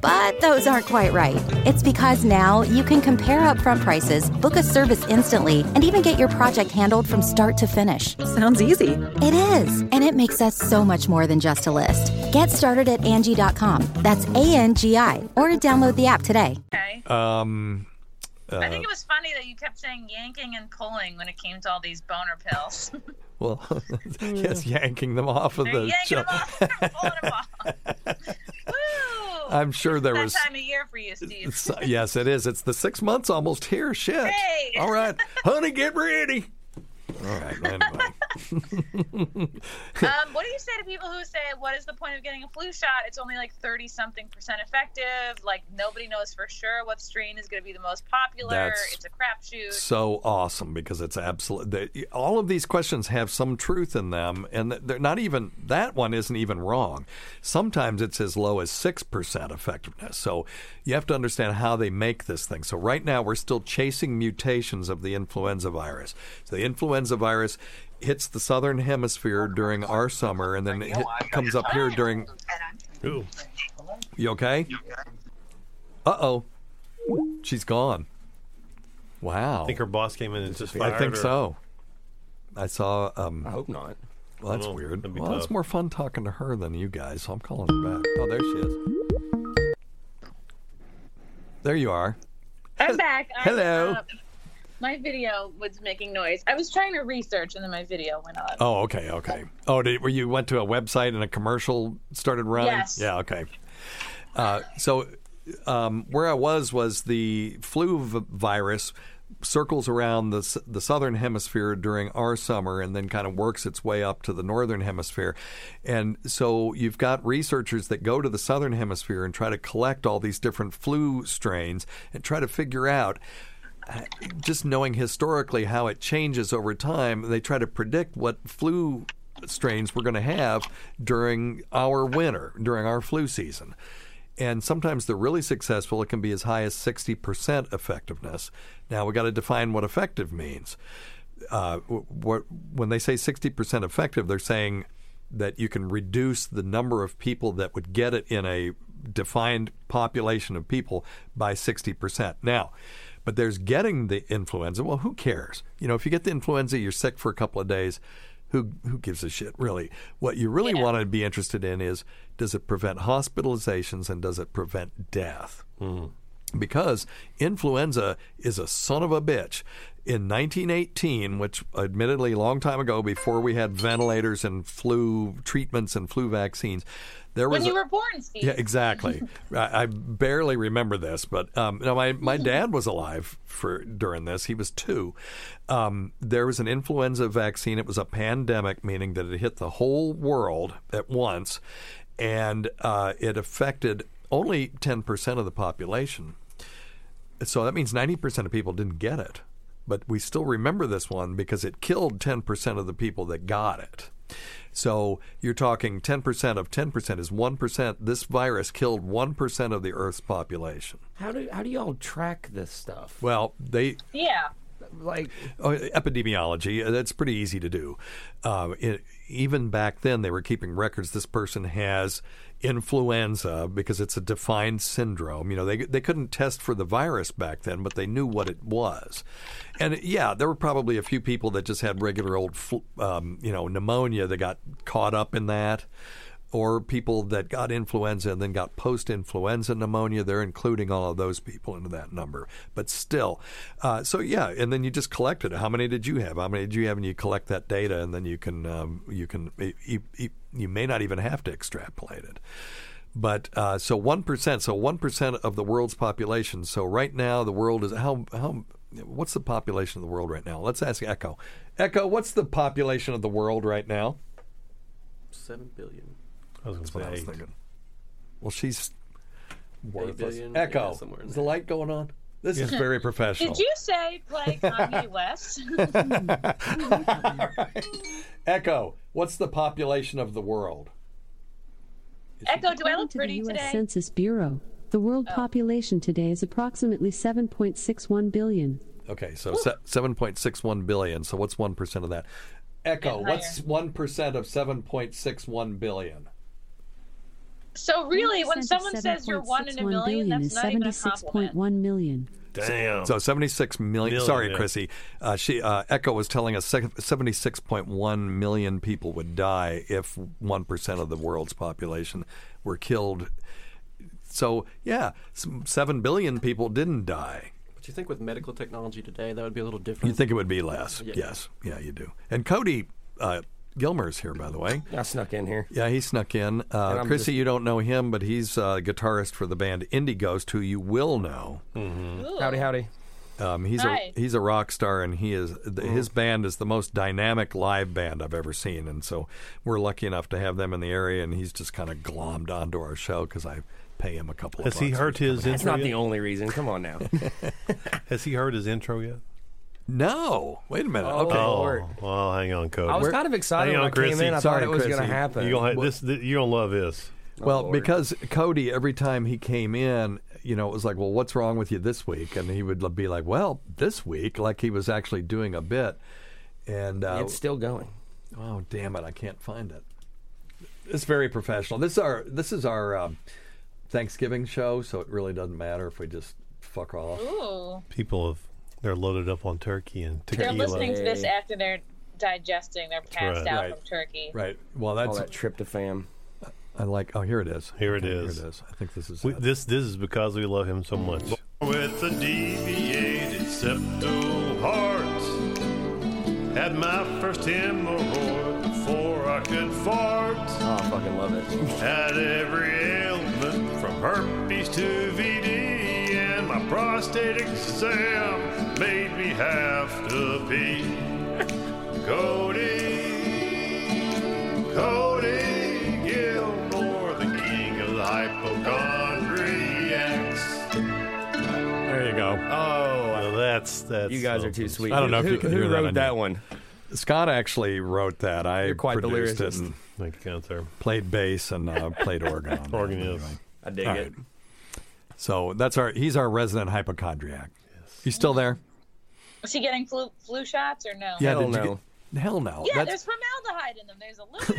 But those aren't quite right. It's because now you can compare upfront prices, book a service instantly, and even get your project handled from start to finish. Sounds easy. It is, and it makes us so much more than just a list. Get started at Angie dot com. That's A N G I, or download the app today. Okay. Um, uh, I think it was funny that you kept saying yanking and pulling when it came to all these boner pills. Well, yes, yanking them off of the yanking them off, pulling them off. Woo! I'm sure there that was time of year for you, Steve. So, yes, it is. It's the six months almost here. Shit. Hey. All right, honey, get ready. All right, anyway. um, what do you say to people who say, what is the point of getting a flu shot? It's only like thirty-something percent effective. Like, nobody knows for sure what strain is going to be the most popular. That's it's a crapshoot. So awesome, because it's absolutely... All of these questions have some truth in them, and they're not even... That one isn't even wrong. Sometimes it's as low as six percent effectiveness. So you have to understand how they make this thing. So right now, we're still chasing mutations of the influenza virus. So the influenza virus hits the southern hemisphere during our summer, and then it hit, comes up here during... Ooh. You okay? Uh-oh. She's gone. Wow. I think her boss came in and just fired her. I think so. I saw... Um, I hope not. Well, that's weird. Well, it's more fun talking to her than you guys, so I'm calling her back. Oh, there she is. There you are. I'm back. Hello. My video was making noise. I was trying to research, and then my video went on. Oh, okay, okay. Oh, did, were you went to a website and a commercial started running? Yes. Yeah, okay. Uh, so um, where I was was the flu v- virus circles around the the southern hemisphere during our summer and then kind of works its way up to the northern hemisphere. And so you've got researchers that go to the southern hemisphere and try to collect all these different flu strains and try to figure out, just knowing historically how it changes over time, they try to predict what flu strains we're going to have during our winter, during our flu season. And sometimes they're really successful. It can be as high as sixty percent effectiveness. Now, we've got to define what effective means. Uh, what, when they say sixty percent effective, they're saying that you can reduce the number of people that would get it in a defined population of people by sixty percent. Now, but there's getting the influenza. Well, who cares? You know, if you get the influenza, you're sick for a couple of days. Who who gives a shit, really? What you really yeah. want to be interested in is, does it prevent hospitalizations and does it prevent death? Mm. Because influenza is a son of a bitch. In nineteen eighteen, which admittedly a long time ago, before we had ventilators and flu treatments and flu vaccines, there was when you a, were born, Steve. Yeah, exactly. I, I barely remember this, but um, no, my my dad was alive for during this. He was two. Um, there was an influenza vaccine. It was a pandemic, meaning that it hit the whole world at once, and uh, it affected only ten percent of the population. So that means ninety percent of people didn't get it. But we still remember this one because it killed ten percent of the people that got it. So you're talking ten percent of ten percent is one percent. This virus killed one percent of the Earth's population. How do how do y'all track this stuff? Well, they... Yeah. Like oh, epidemiology, that's pretty easy to do. Uh, it, even back then, they were keeping records. This person has influenza because it's a defined syndrome. You know, they they couldn't test for the virus back then, but they knew what it was. And yeah, there were probably a few people that just had regular old, um, you know, pneumonia that got caught up in that, or people that got influenza and then got post-influenza pneumonia. They're including all of those people into that number. But still, uh, so yeah, and then you just collect it. How many did you have? How many did you have? And you collect that data, and then you can, um, you can, you, you, you may not even have to extrapolate it. But uh, so one percent, so one percent of the world's population. So right now the world is, how, how, what's the population of the world right now? Let's ask Echo. Echo, what's the population of the world right now? seven billion. I was That's what I was thinking. Well, she's worthless. Echo, yeah, is the light going on? This yeah. is very professional. Did you say play Kanye West? All right. Echo, what's the population of the world? Is Echo, do I look pretty today? According to the U S Census Bureau, the world oh. population today is approximately seven point six one billion. Okay, so se- seven point six one billion. So what's one percent of that? Echo, what's one percent of seven point six one billion? So really, when someone says you're one in a million, that's not even a compliment. seventy-six point one million. Damn. So, so seventy-six million. Million. Sorry, Chrissy. Uh, she uh, Echo was telling us seventy-six point one million people would die if one percent of the world's population were killed. So yeah, seven billion people didn't die. But you think with medical technology today, that would be a little different? You think it would be less? Yeah. Yes. Yeah, you do. And Cody. Uh, Gilmer's here, by the way. I snuck in here. Yeah, he snuck in. Uh, Chrissy, just... you don't know him, but he's a guitarist for the band Indie Ghost, who you will know. Mm-hmm. Howdy, howdy. Um, he's Hi. a he's a rock star, and he is the, his band is the most dynamic live band I've ever seen, and so we're lucky enough to have them in the area. And he's just kind of glommed onto our show because I pay him a couple of bucks. Has he heard his intro? That's not yet? The only reason. Come on now. Has he heard his intro yet? No. Wait a minute. Oh, okay. Oh, well, hang on, Cody. I was We're, kind of excited on, when I Chrissy. came in. I Sorry, thought it was going to happen. You're going to love this. Oh, well, Lord. Because Cody, every time he came in, you know, it was like, well, what's wrong with you this week? And he would be like, well, this week, like he was actually doing a bit. And uh, it's still going. Oh, damn it. I can't find it. It's very professional. This is our, this is our um, Thanksgiving show, so it really doesn't matter if we just fuck off. Ooh. People have... They're loaded up on turkey and tequila. They're listening to this after they're digesting. They're passed right. out right. from turkey. Right. Well, that's all that tryptophan. I like. Oh, here it is. Here it okay, is. Here it is. I think this is we, this. This is because we love him so much. With a deviated septum. heart. Had my first hemorrhoid before I could fart. Oh, I fucking love it. Had every ailment from herpes to V D, and my prostate exam made me have to pee. Cody, Cody Gilmore, the king of the hypochondriacs. There you go. Oh. That's, that's you guys so are too sweet. I don't know who, if you can who hear wrote that, that one. Scott actually wrote that. I You're quite produced it and you, played bass and uh, played organ. Organ, yes. Anyway. I dig All it. Right. So that's our. He's our resident hypochondriac. Yes. He's still there? Is he getting flu, flu shots or no? Yeah, hell no. Get, hell no. Yeah, that's... there's formaldehyde in them. There's a little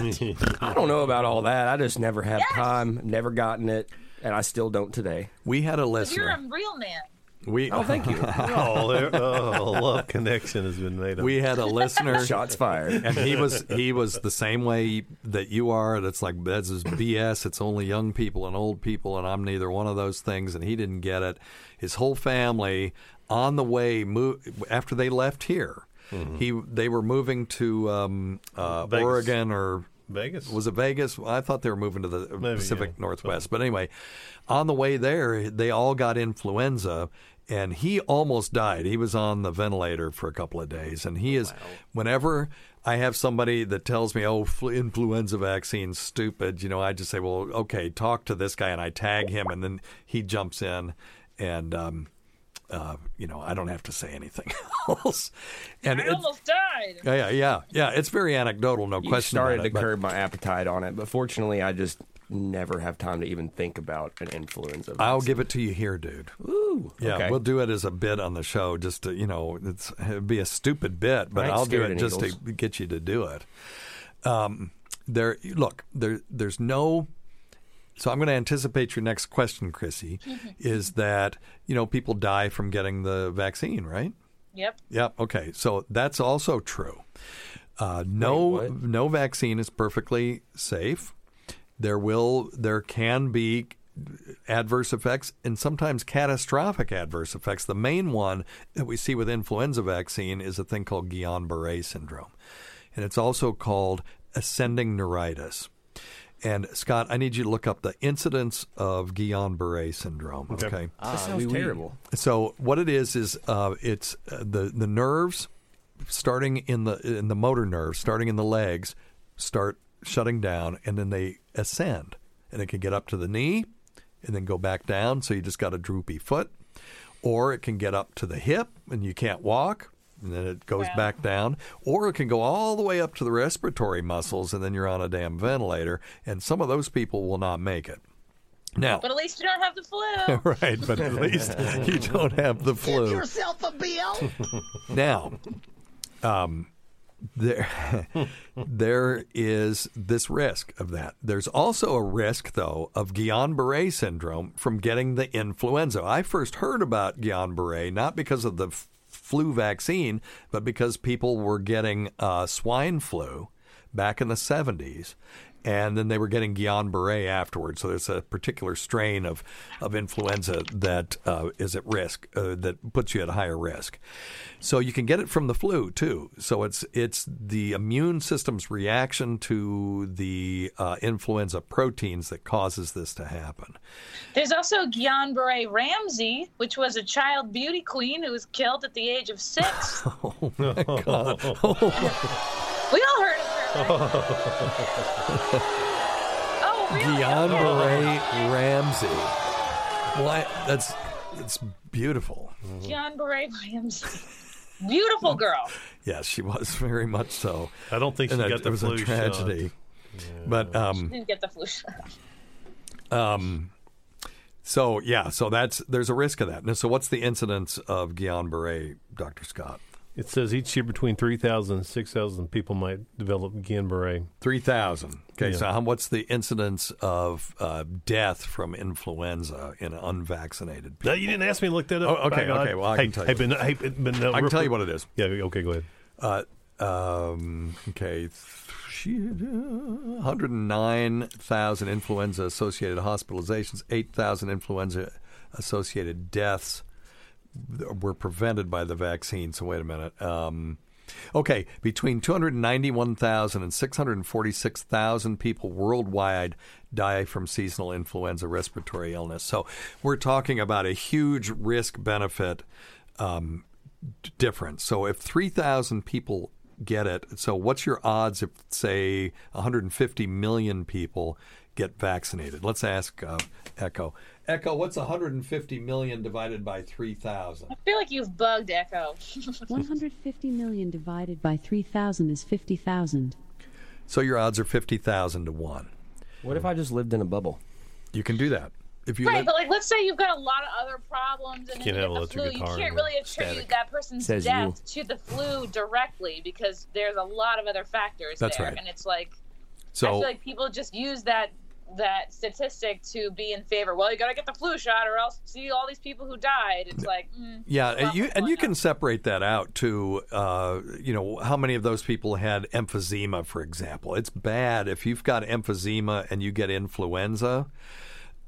bit of I don't know about all that. I just never had yes. time, never gotten it, and I still don't today. We had a listener. You're a real man. We, oh, thank you. oh, there, oh, love connection has been made up. We had a listener. Shots fired. And he was he was the same way that you are. That's like, that's just B S. It's only young people and old people, and I'm neither one of those things. And he didn't get it. His whole family, on the way, moved, after they left here, mm-hmm. he they were moving to um, uh, Oregon or... Vegas? Was it Vegas? I thought they were moving to the Maybe, Pacific yeah. Northwest. But anyway, on the way there, they all got influenza, and he almost died. He was on the ventilator for a couple of days. And he is, wow. whenever I have somebody that tells me, oh, flu- influenza vaccine's stupid, you know, I just say, well, okay, talk to this guy, and I tag him, and then he jumps in, and, um, uh, you know, I don't have to say anything else. And I almost died. Yeah, yeah, yeah. It's very anecdotal, no you question. Started about to it, curb but... my appetite on it, but fortunately, I just never have time to even think about an influenza. I'll give it to you here, dude. Ooh, yeah, okay. We'll do it as a bit on the show. Just to, you know, it's, it'd be a stupid bit, but I'll do it just Eagles. to get you to do it. Um, there, look, there, there's no. So I'm going to anticipate your next question, Chrissy, is that, you know, people die from getting the vaccine, right? Yep. Yep. Okay. So that's also true. Uh, no, Wait, what? no vaccine is perfectly safe. There will, there can be adverse effects and sometimes catastrophic adverse effects. The main one that we see with influenza vaccine is a thing called Guillain-Barré syndrome. And it's also called ascending neuritis. And, Scott, I need you to look up the incidence of Guillain-Barré syndrome, okay? okay? Ah, that sounds terrible. So what it is is uh, it's uh, the, the nerves starting in the in the motor nerves, starting in the legs, start shutting down, and then they ascend. And it can get up to the knee and then go back down, so you just got a droopy foot. Or it can get up to the hip and you can't walk. And then it goes wow. back down. Or it can go all the way up to the respiratory muscles, and then you're on a damn ventilator. And some of those people will not make it. Now, but at least you don't have the flu. Right, but at least you don't have the flu. Give yourself a bill. Now, um, there, there is this risk of that. There's also a risk, though, of Guillain-Barré syndrome from getting the influenza. I first heard about Guillain-Barré not because of the flu vaccine, but because people were getting uh, swine flu back in the seventies, and then they were getting Guillain-Barré afterwards. So there's a particular strain of, of influenza that uh, is at risk, uh, that puts you at a higher risk. So you can get it from the flu, too. So it's it's the immune system's reaction to the uh, influenza proteins that causes this to happen. There's also Guillain-Barré Ramsey, which was a child beauty queen who was killed at the age of six. Oh, my God. Oh. We all heard of her, right? Oh, really? Guillain-Barré Ramsey. Why? That's it's beautiful. Guillain-Barré Ramsey. Beautiful girl. Yes, she was very much so. I don't think she and got the flu shot. It was a tragedy. Yeah. But, um, she didn't get the flu shot. Um, so, yeah, so that's there's a risk of that. Now, so what's the incidence of Guillain-Barré, Doctor Scott? It says each year between three thousand and six thousand people might develop Guillain-Barré. three thousand Okay, yeah. So how, what's the incidence of uh, death from influenza in unvaccinated people? No, you didn't ask me to look that up. Oh, okay, okay. Well, I hey, can tell you. Hey, but, hey, but no, I can tell you what it is. Yeah, okay, go ahead. Uh, um, okay, one hundred nine thousand influenza-associated hospitalizations, eight thousand influenza-associated deaths. were prevented by the vaccine. So wait a minute. Um, okay, between two hundred ninety-one thousand and six hundred forty-six thousand people worldwide die from seasonal influenza respiratory illness. So we're talking about a huge risk-benefit um, difference. So if three thousand people get it, so what's your odds if, say, one hundred fifty million people get vaccinated? Let's ask uh, Echo. Echo, what's one hundred fifty million divided by three thousand? I feel like you've bugged, Echo. one hundred fifty million divided by three thousand is fifty thousand. So your odds are fifty thousand to one. What if I just lived in a bubble? You can do that. If you right, live... but like, let's say you've got a lot of other problems and you, then you, get the flu. You can't really attribute static. that person's Says death you. to the flu directly because there's a lot of other factors That's there. Right. And it's like, so, I feel like people just use that that statistic to be in favor. Well, you got to get the flu shot or else see all these people who died. It's like, mm, yeah, and you and you out. can separate that out to, uh, you know, how many of those people had emphysema, for example. It's bad if you've got emphysema and you get influenza.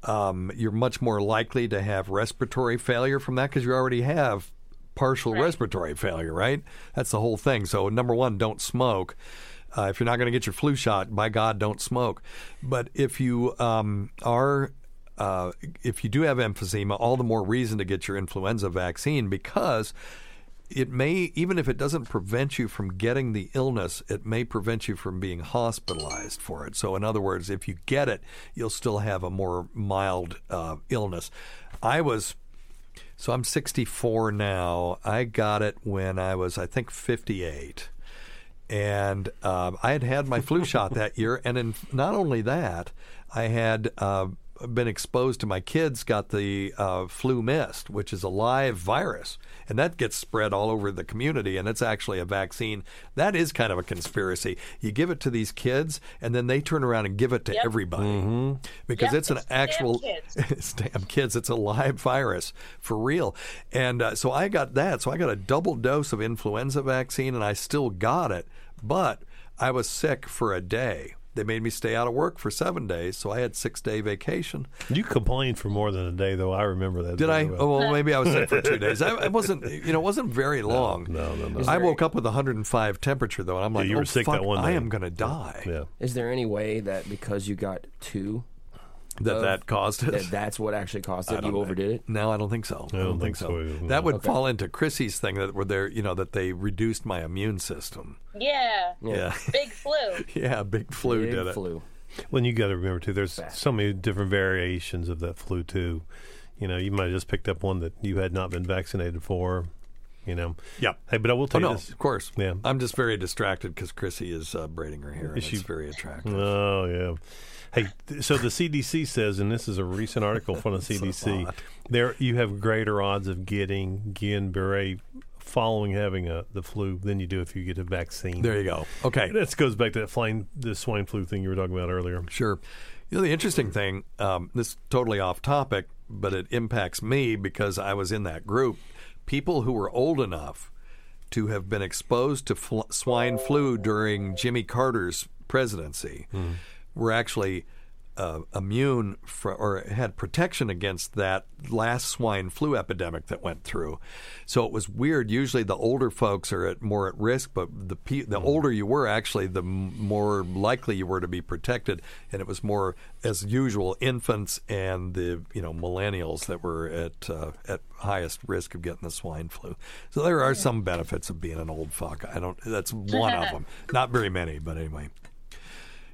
Um, you're much more likely to have respiratory failure from that because you already have partial right. respiratory failure, right? That's the whole thing. So number one, don't smoke. Uh, if you're not going to get your flu shot, by God, don't smoke. But if you um, are, uh, if you do have emphysema, all the more reason to get your influenza vaccine because it may, even if it doesn't prevent you from getting the illness, it may prevent you from being hospitalized for it. So in other words, if you get it, you'll still have a more mild uh, illness. I was, so I'm sixty-four now. I got it when I was, I think, fifty-eight. And um, I had had my flu shot that year. And in, not only that, I had uh, been exposed to my kids, got the uh, flu mist, which is a live virus. And that gets spread all over the community. And it's actually a vaccine. That is kind of a conspiracy. You give it to these kids, and then they turn around and give it to yep. everybody. Mm-hmm. Because yep, it's an it's actual... Damn kids. It's damn kids. It's a live virus, for real. And uh, so I got that. So I got a double dose of influenza vaccine, and I still got it. But I was sick for a day. They made me stay out of work for seven days, so I had six-day vacation. You complained for more than a day, though. I remember that. Did I? About. Oh, well, maybe I was sick for two days. I, it wasn't, you know, it wasn't very long. No, no, no. no. I very... woke up with one hundred five temperature, though, and I'm like, yeah, you were oh, sick fuck, that one day. I am going to die. Yeah. Is there any way that because you got two... That of, that caused it? That that's what actually caused it? You overdid think. it? No, I don't think so. I don't, I don't think, think so. so. That would okay. fall into Chrissy's thing that were there, you know, that they reduced my immune system. Yeah. Yeah. Big flu. yeah, big flu big did flu. it. Well, you got to remember, too, there's Back. so many different variations of that flu, too. You know, you might have just picked up one that you had not been vaccinated for. You know, yeah. Hey, but I will tell oh, you no, this. Of course, yeah. I'm just very distracted because Chrissy is uh, braiding her hair. Is she very attractive? Oh yeah. Hey, th- so the C D C says, and this is a recent article from the C D C. So there, you have greater odds of getting Guillain-Barré following having a, the flu than you do if you get a vaccine. There you go. Okay, this goes back to that flame, the swine flu thing you were talking about earlier. Sure. You know, the interesting thing. Um, this is totally off topic, but it impacts me because I was in that group. People who were old enough to have been exposed to fl- swine flu during Jimmy Carter's presidency mm. were actually uh, immune for, or had protection against that last swine flu epidemic that went through. So it was weird. Usually the older folks are at, more at risk, but the pe- the mm. older you were, actually, the more likely you were to be protected. And it was more, as usual, infants and the you know millennials that were at uh, at highest risk of getting the swine flu. So there are some benefits of being an old fuck. I don't. That's one of them. Not very many, but anyway.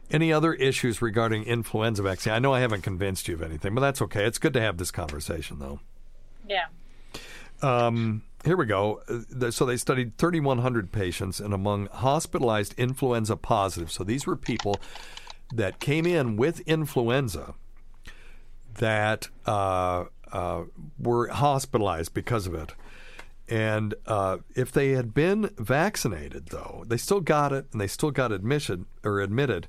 Any other issues regarding influenza vaccine? I know I haven't convinced you of anything, but that's okay. It's good to have this conversation, though. Yeah. Um, here we go. So they studied three thousand one hundred patients, and among hospitalized influenza positive. So these were people that came in with influenza that uh, uh, were hospitalized because of it. And uh, if they had been vaccinated, though, they still got it and they still got admission or admitted,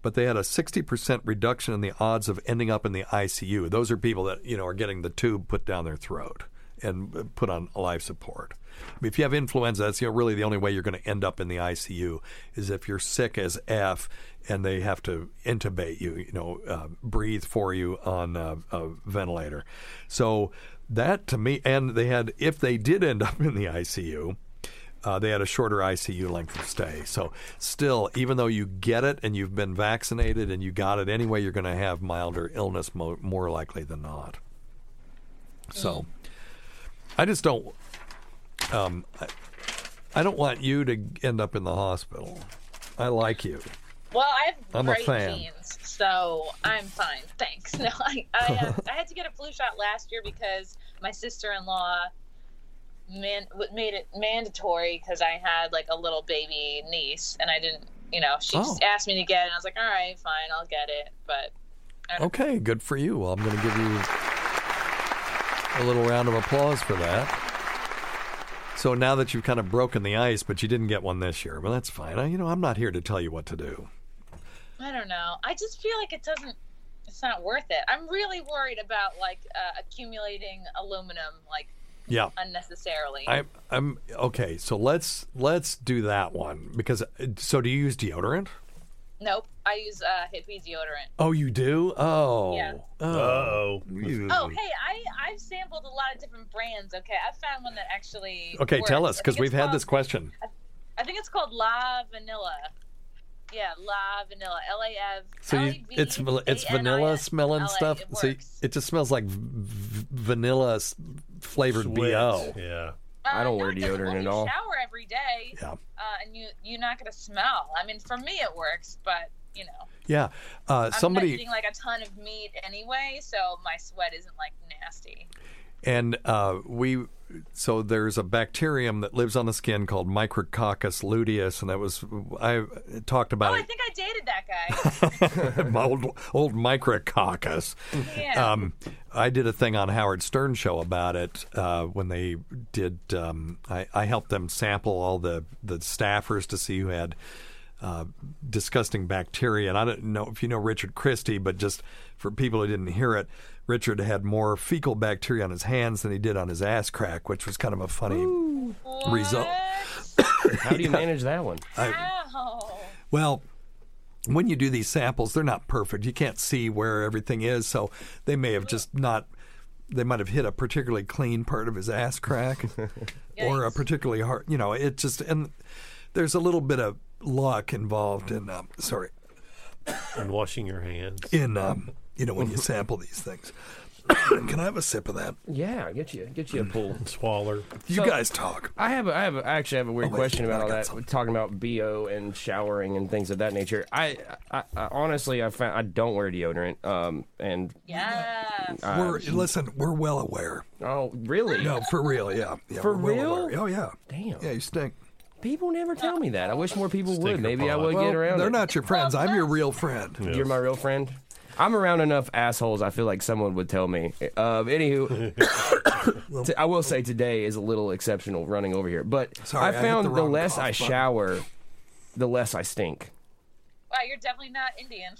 but they had a sixty percent reduction in the odds of ending up in the I C U. Those are people that, you know, are getting the tube put down their throat and put on life support. I mean, if you have influenza, that's you know, really the only way you're going to end up in the I C U is if you're sick as F and they have to intubate you, you know, uh, breathe for you on a, a ventilator. So That to me, and they had, if they did end up in the I C U, uh, they had a shorter I C U length of stay. So still, even though you get it and you've been vaccinated and you got it anyway, you're going to have milder illness mo- more likely than not. So I just don't, um, I, I don't want you to end up in the hospital. I like you. Well, I have I'm great genes, so I'm fine. Thanks. No, I I, uh, I had to get a flu shot last year because my sister-in-law man, made it mandatory because I had like a little baby niece, and I didn't, you know, she oh. just asked me to get it, and I was like, all right, fine, I'll get it. But I don't Okay, know. Good for you. Well, I'm going to give you a little round of applause for that. So now that you've kind of broken the ice, but you didn't get one this year, well, that's fine. I, you know, I'm not here to tell you what to do. I don't know. I just feel like it doesn't, it's not worth it. I'm really worried about, like, uh, accumulating aluminum, like, yeah. unnecessarily. I, I'm, okay, so let's let's do that one. Because, so do you use deodorant? Nope. I use uh, Hippie deodorant. Oh, you do? Oh. Yeah. Oh. Oh, hey, I, I've sampled a lot of different brands, okay? I've found one that actually Okay, works. Tell us, because we've called, had this question. I, I think it's called La Vanilla. Yeah, La Vanilla. L A F So you, it's it's vanilla smelling stuff? It so you, it just smells like v- vanilla-flavored B O. Yeah. Uh, I don't no, wear deodorant well, at all. You shower every day, yeah. uh, and you, you're not going to smell. I mean, for me it works, but, you know. Yeah. Uh, I'm somebody, not eating, like, a ton of meat anyway, so my sweat isn't, like, nasty. And uh, we – so there's a bacterium that lives on the skin called Micrococcus luteus, and that was – I talked about oh, it. Oh, I think I dated that guy. My old, old Micrococcus. Yeah. Um, I did a thing on Howard Stern's show about it uh, when they did um, – I, I helped them sample all the, the staffers to see who had uh, disgusting bacteria. And I don't know if you know Richard Christie, but just for people who didn't hear it, Richard had more fecal bacteria on his hands than he did on his ass crack, which was kind of a funny Ooh, result. How do you manage that one? I, How? Well, when you do these samples, they're not perfect. You can't see where everything is, so they may have just not, they might have hit a particularly clean part of his ass crack or a particularly hard, you know, it just, and there's a little bit of luck involved in, um, sorry. In washing your hands. In, um. You know, when you sample these things. Can I have a sip of that? Yeah, get you, get you a pull. Swaller. You so, guys talk. I have, a, I have, a, I actually have a weird oh, question about all that. Something. Talking about B O and showering and things of that nature. I, I, I honestly, I found I don't wear deodorant. Um, and yeah, we're listen, we're well aware. Oh, really? No, for real, yeah. yeah for real? Well oh, yeah. Damn. Yeah, you stink. People never tell me that. I wish more people Stinker would. Maybe pot. I would well, get around. They're it. Not your friends. I'm your real friend. Yes. You're my real friend. I'm around enough assholes, I feel like someone would tell me. Uh, anywho, t- I will say today is a little exceptional running over here. But Sorry, I found I the, the less I shower, button. the less I stink. Wow, you're definitely not Indian.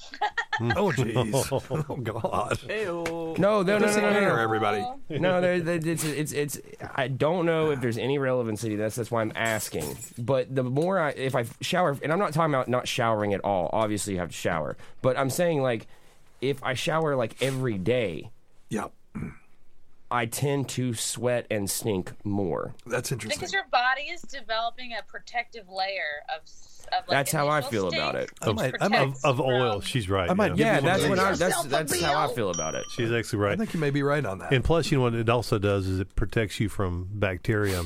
Oh, jeez. Oh, God. Ew. No, no, no, no, no, no. everybody. No, it's, it's, it's, I don't know if there's any relevancy to this. That's why I'm asking. But the more I, if I shower, and I'm not talking about not showering at all. Obviously, you have to shower. But I'm saying, like, if I shower like every day, yeah, I tend to sweat and stink more. That's interesting because your body is developing a protective layer of. of like that's how I feel about it. Of, I might, of, of oil, she's right. I might, yeah, yeah that's what I. That's that's how I feel about it. She's actually right. I think you may be right on that. And plus, you know what it also does is it protects you from bacteria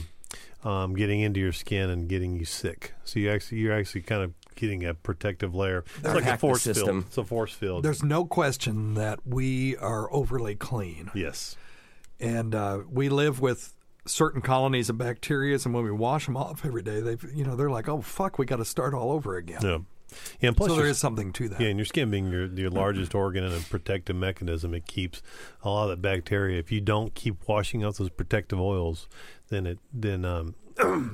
um, getting into your skin and getting you sick. So you actually you're actually kind of. Getting a protective layer. It's like a force field. It's a force field. There's no question that we are overly clean. Yes. And uh, we live with certain colonies of bacteria, and when we wash them off every day, they you know they're like, oh fuck, we got to start all over again. Yeah. Yeah, and plus so there is something to that. Yeah, and your skin being your, your largest organ and a protective mechanism, it keeps a lot of that bacteria. If you don't keep washing out those protective oils, then it then um,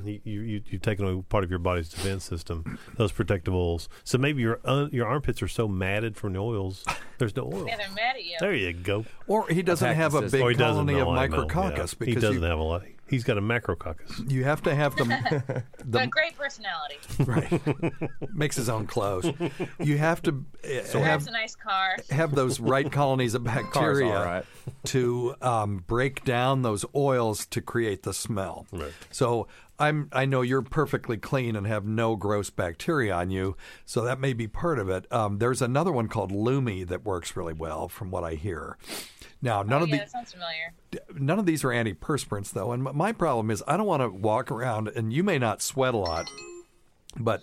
you, you you've taken away part of your body's defense system. Those protective oils. So maybe your uh, your armpits are so matted from the oils. There's no oil. Yeah, they're mad at you. There you go. Or he doesn't have a big colony of micrococcus because he doesn't have a lot. He's got a macrococcus. You have to have the... the a great personality. Right. Makes his own clothes. You have to... So have a nice car. Have those right colonies of bacteria right. to um, break down those oils to create the smell. Right. So I'm, I know you're perfectly clean and have no gross bacteria on you, so that may be part of it. Um, there's another one called Lumi that works really well, from what I hear. Now, none oh, of yeah, the, that sounds familiar. None of these are antiperspirants, though. And my problem is I don't want to walk around, and you may not sweat a lot, but,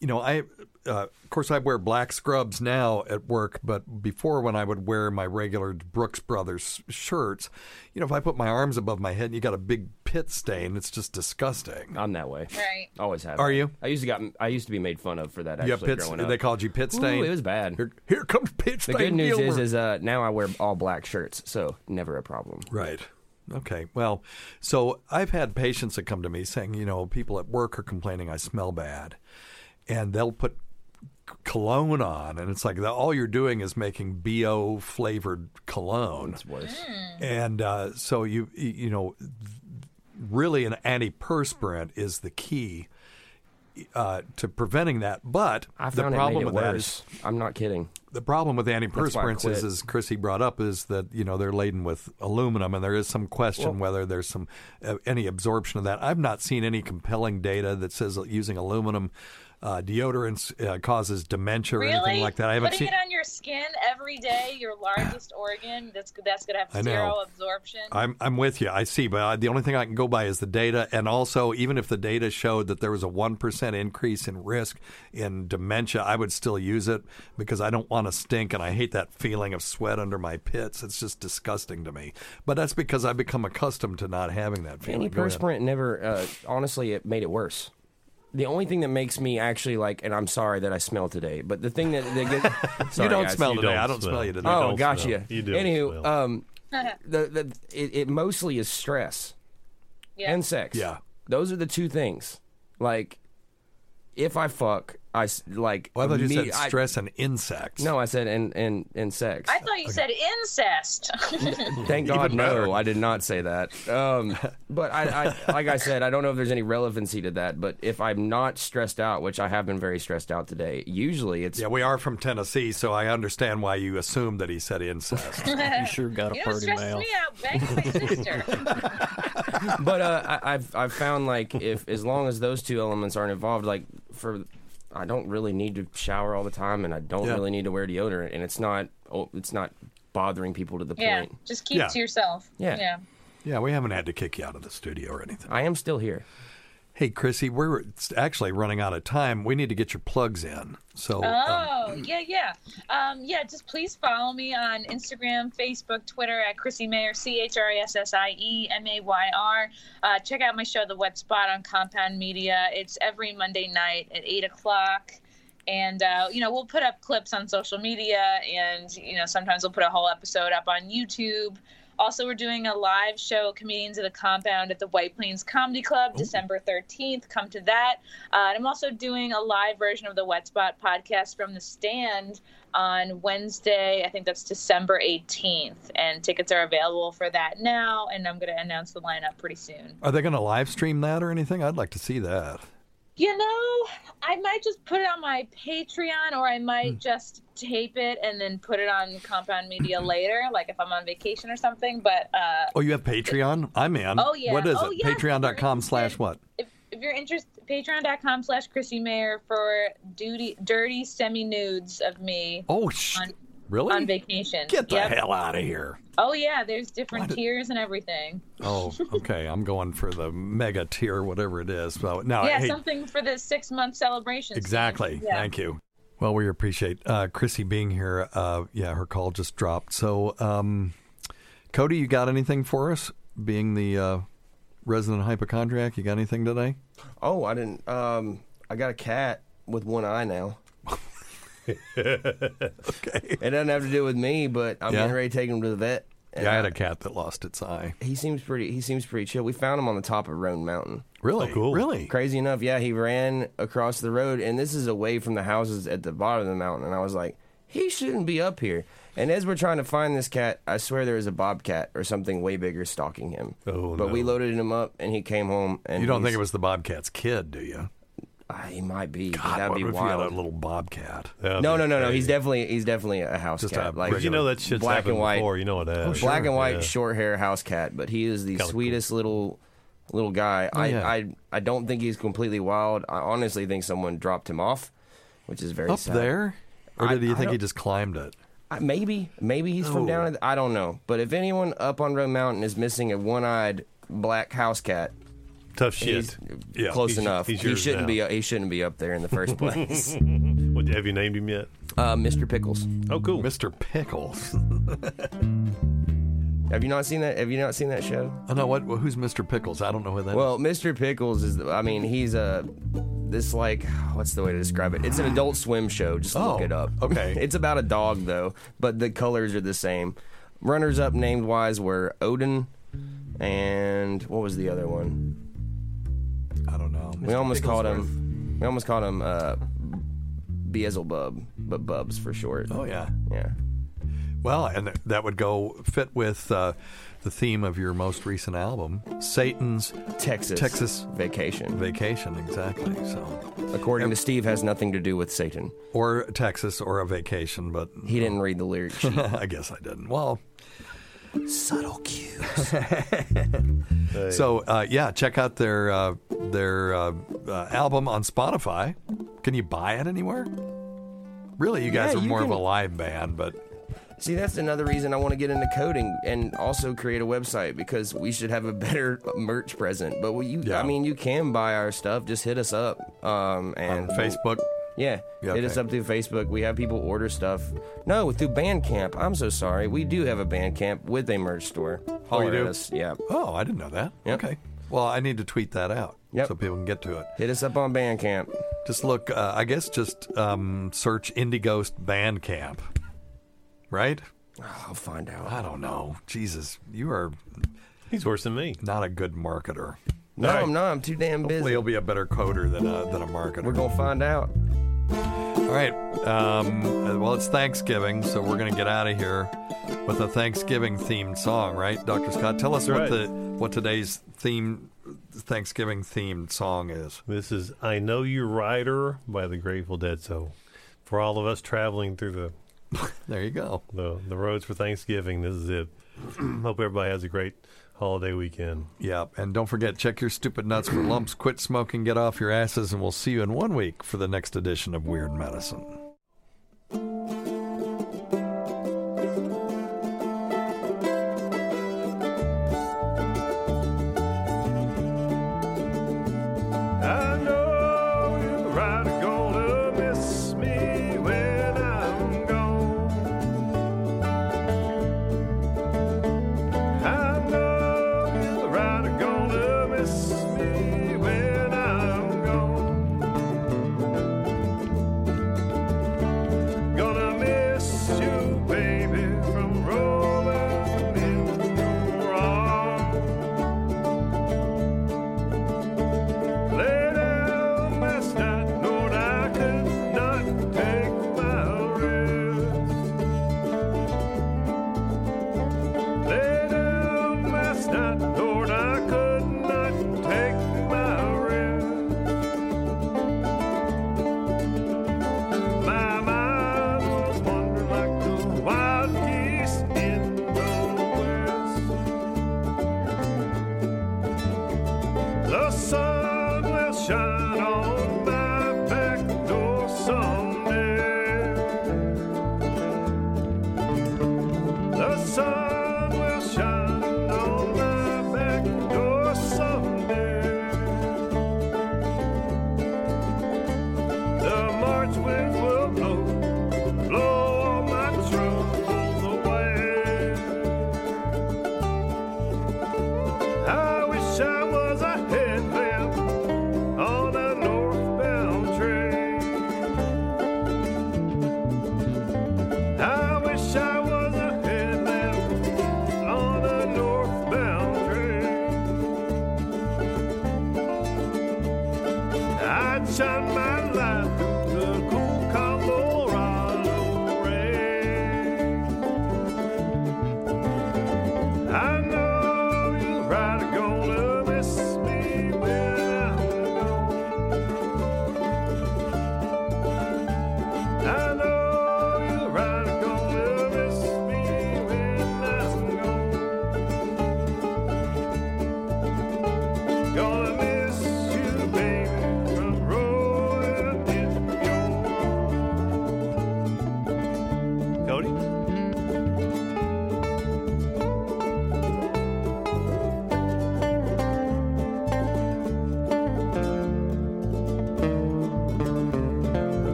you know, I, uh, of course, I wear black scrubs now at work, but before when I would wear my regular Brooks Brothers shirts, you know, if I put my arms above my head and you got a big pit stain, it's just disgusting. I'm that way. Right. Always have. Are been. You? I used to got. I used to be made fun of for that, actually, pit, growing up. They called you pit stain? Ooh, it was bad. Here, here comes pit stain. The good news Gilmer. is is uh, now I wear all black shirts, so never a problem. Right. Okay. Well, so I've had patients that come to me saying, you know, people at work are complaining I smell bad. And they'll put cologne on, and it's like the, all you're doing is making B O flavored cologne. That's worse. Mm. And uh, so you you know, really an antiperspirant is the key uh, to preventing that. But I found the problem it made it with worse. that is I'm not kidding. The problem with antiperspirants is, as Chrissy brought up, is that, you know, they're laden with aluminum, and there is some question well, whether there's some uh, any absorption of that. I've not seen any compelling data that says using aluminum Uh, deodorants uh, causes dementia or really? anything like that. I haven't Putting seen it on your skin every day, your largest organ. That's that's gonna have zero absorption. I'm I'm with you. I see, but I, the only thing I can go by is the data. And also, even if the data showed that there was a one percent increase in risk in dementia, I would still use it because I don't want to stink, and I hate that feeling of sweat under my pits. It's just disgusting to me. But that's because I've become accustomed to not having that feeling. Antiperspirant never. Uh, honestly, it made it worse. The only thing that makes me actually like, and I'm sorry that I smell today, but the thing that... that sorry, you don't guys, smell you today. Don't I don't smell, smell you today. Oh, gotcha. You do Anywho, um, the, the, it, it mostly is stress yeah. and sex. Yeah. Those are the two things. Like, if I fuck, I like... Well, I thought you said stress I, and insects. No, I said and, and, and sex. I thought you okay. said incest. Thank God, no, I did not say that. Um, but I, I, like I said, I don't know if there's any relevancy to that, but if I'm not stressed out, which I have been very stressed out today, usually it's... Yeah, we are from Tennessee, so I understand why you assumed that he said incest. You sure got a party mail. You don't stress me out, bang my sister. But uh, I, I've, I've found, like, if as long as those two elements aren't involved, like, for... I don't really need to shower all the time, and I don't yeah. really need to wear deodorant, and it's not oh, it's not bothering people to the yeah, point. Yeah, just keep yeah. it to yourself. Yeah. yeah, yeah. We haven't had to kick you out of the studio or anything. I am still here. Hey, Chrissy, we're actually running out of time. We need to get your plugs in. So. Oh, um, yeah, yeah. Um, yeah, just please follow me on Instagram, Facebook, Twitter at Chrissy Mayer, C H R I S S I E M A Y R. Uh, check out my show, The Wet Spot, on Compound Media. It's every Monday night at eight o'clock. And, uh, you know, we'll put up clips on social media, and, you know, sometimes we'll put a whole episode up on YouTube. Also, we're doing a live show, Comedians of the Compound, at the White Plains Comedy Club, December thirteenth. Come to that. Uh, and I'm also doing a live version of the Wet Spot podcast from the Stand on Wednesday. I think that's December eighteenth. And tickets are available for that now. And I'm going to announce the lineup pretty soon. Are they going to live stream that or anything? I'd like to see that. You know, I might just put it on my Patreon, or I might just tape it and then put it on Compound Media later, like if I'm on vacation or something. But uh, oh, you have Patreon? It, I'm in. Oh, yeah. What is oh, it? Yes. Patreon dot com slash what? If, if you're interested, Patreon dot com slash Chrissy Mayer for duty, dirty semi-nudes of me. Oh, sh- on, really? On vacation. Get the yep. hell out of here. Oh, yeah. There's different what? tiers and everything. Oh, okay. I'm going for the mega tier, whatever it is. So, now, yeah, hey, something for the six-month celebration. Exactly. Yeah. Thank you. Well, we appreciate uh, Chrissy being here. Uh, yeah, her call just dropped. So, um, Cody, you got anything for us? Being the uh, resident hypochondriac, you got anything today? Oh, I didn't. Um, I got a cat with one eye now. Okay. It doesn't have to do with me, but I'm yeah. getting ready to take him to the vet. Yeah, I had a cat that lost its eye. He seems pretty. He seems pretty chill. We found him on the top of Roan Mountain. Really? Oh, cool. Really? Crazy enough, yeah. He ran across the road, and this is away from the houses at the bottom of the mountain. And I was like, he shouldn't be up here. And as we're trying to find this cat, I swear there was a bobcat or something way bigger stalking him. Oh, but no. We loaded him up, and he came home. And you don't think it was the bobcat's kid, do you? Uh, he might be. God, that'd what be if wild. He had a little bobcat? That'd no, no, no, no. He's definitely he's definitely a house Just cat. Like, you know that shit's black happened and white, before. You know what that is. Oh, black sure. and white, yeah. short hair house cat. But he is the Kinda sweetest cool. little... Little guy. Oh, I, yeah. I I don't think he's completely wild. I honestly think someone dropped him off, which is very Up sad. Up there? Or did I, you I think he just climbed it? I, maybe. Maybe he's oh. from down... I don't know. But if anyone up on Roan Mountain is missing a one-eyed black house cat... Tough shit. Yeah, close he's, enough. He's he, shouldn't be, he shouldn't be up there in the first place. What, have you named him yet? Uh, Mister Pickles. Oh, cool. Mister Pickles. Have you not seen that? Have you not seen that show? Oh no! What? Who's Mister Pickles? I don't know who that well, is. Well, Mister Pickles is. I mean, he's a. This like, what's the way to describe it? It's an Adult Swim show. Just oh, look it up. Okay. It's about a dog though, but the colors are the same. Runners up named wise were Odin, and what was the other one? I don't know. We Mister almost Pickles called Earth. him. We almost called him uh, Beelzebub, but Bubs for short. Oh yeah. Yeah. Well, and that would go fit with uh, the theme of your most recent album, Satan's Texas Texas Vacation. Vacation, exactly. So, according and, to Steve, has nothing to do with Satan or Texas or a vacation, but he didn't read the lyrics. I guess I didn't. Well, subtle cues. Hey. So, uh, yeah, check out their uh, their uh, uh, album on Spotify. Can you buy it anywhere? Really, you guys yeah, are you more can... of a live band, but. See, that's another reason I want to get into coding and also create a website, because we should have a better merch present. But you, yeah. I mean, you can buy our stuff. Just hit us up. Um, and On Facebook? We'll, yeah. yeah okay. Hit us up through Facebook. We have people order stuff. No, through Bandcamp. I'm so sorry. We do have a Bandcamp with a merch store. Holler oh, you do? At us. Yeah. Oh, I didn't know that. Yep. Okay. Well, I need to tweet that out yep. so people can get to it. Hit us up on Bandcamp. Just look, uh, I guess just um, search Indie Ghost Bandcamp. Right? I'll find out. I don't know. Jesus, you are... He's worse than me. Not a good marketer. No, right. I'm not. I'm too damn busy. Hopefully he'll be a better coder than a, than a marketer. We're going to find out. All right. Um, well, it's Thanksgiving, so we're going to get out of here with a Thanksgiving-themed song, right, Doctor Scott? Tell us That's what right. the what today's theme Thanksgiving-themed song is. This is I Know You Rider by the Grateful Dead. So for all of us traveling through the... There you go. The the roads for Thanksgiving. This is it. Hope everybody has a great holiday weekend. Yeah, and don't forget, check your stupid nuts for lumps, quit smoking, get off your asses, and we'll see you in one week for the next edition of Weird Medicine.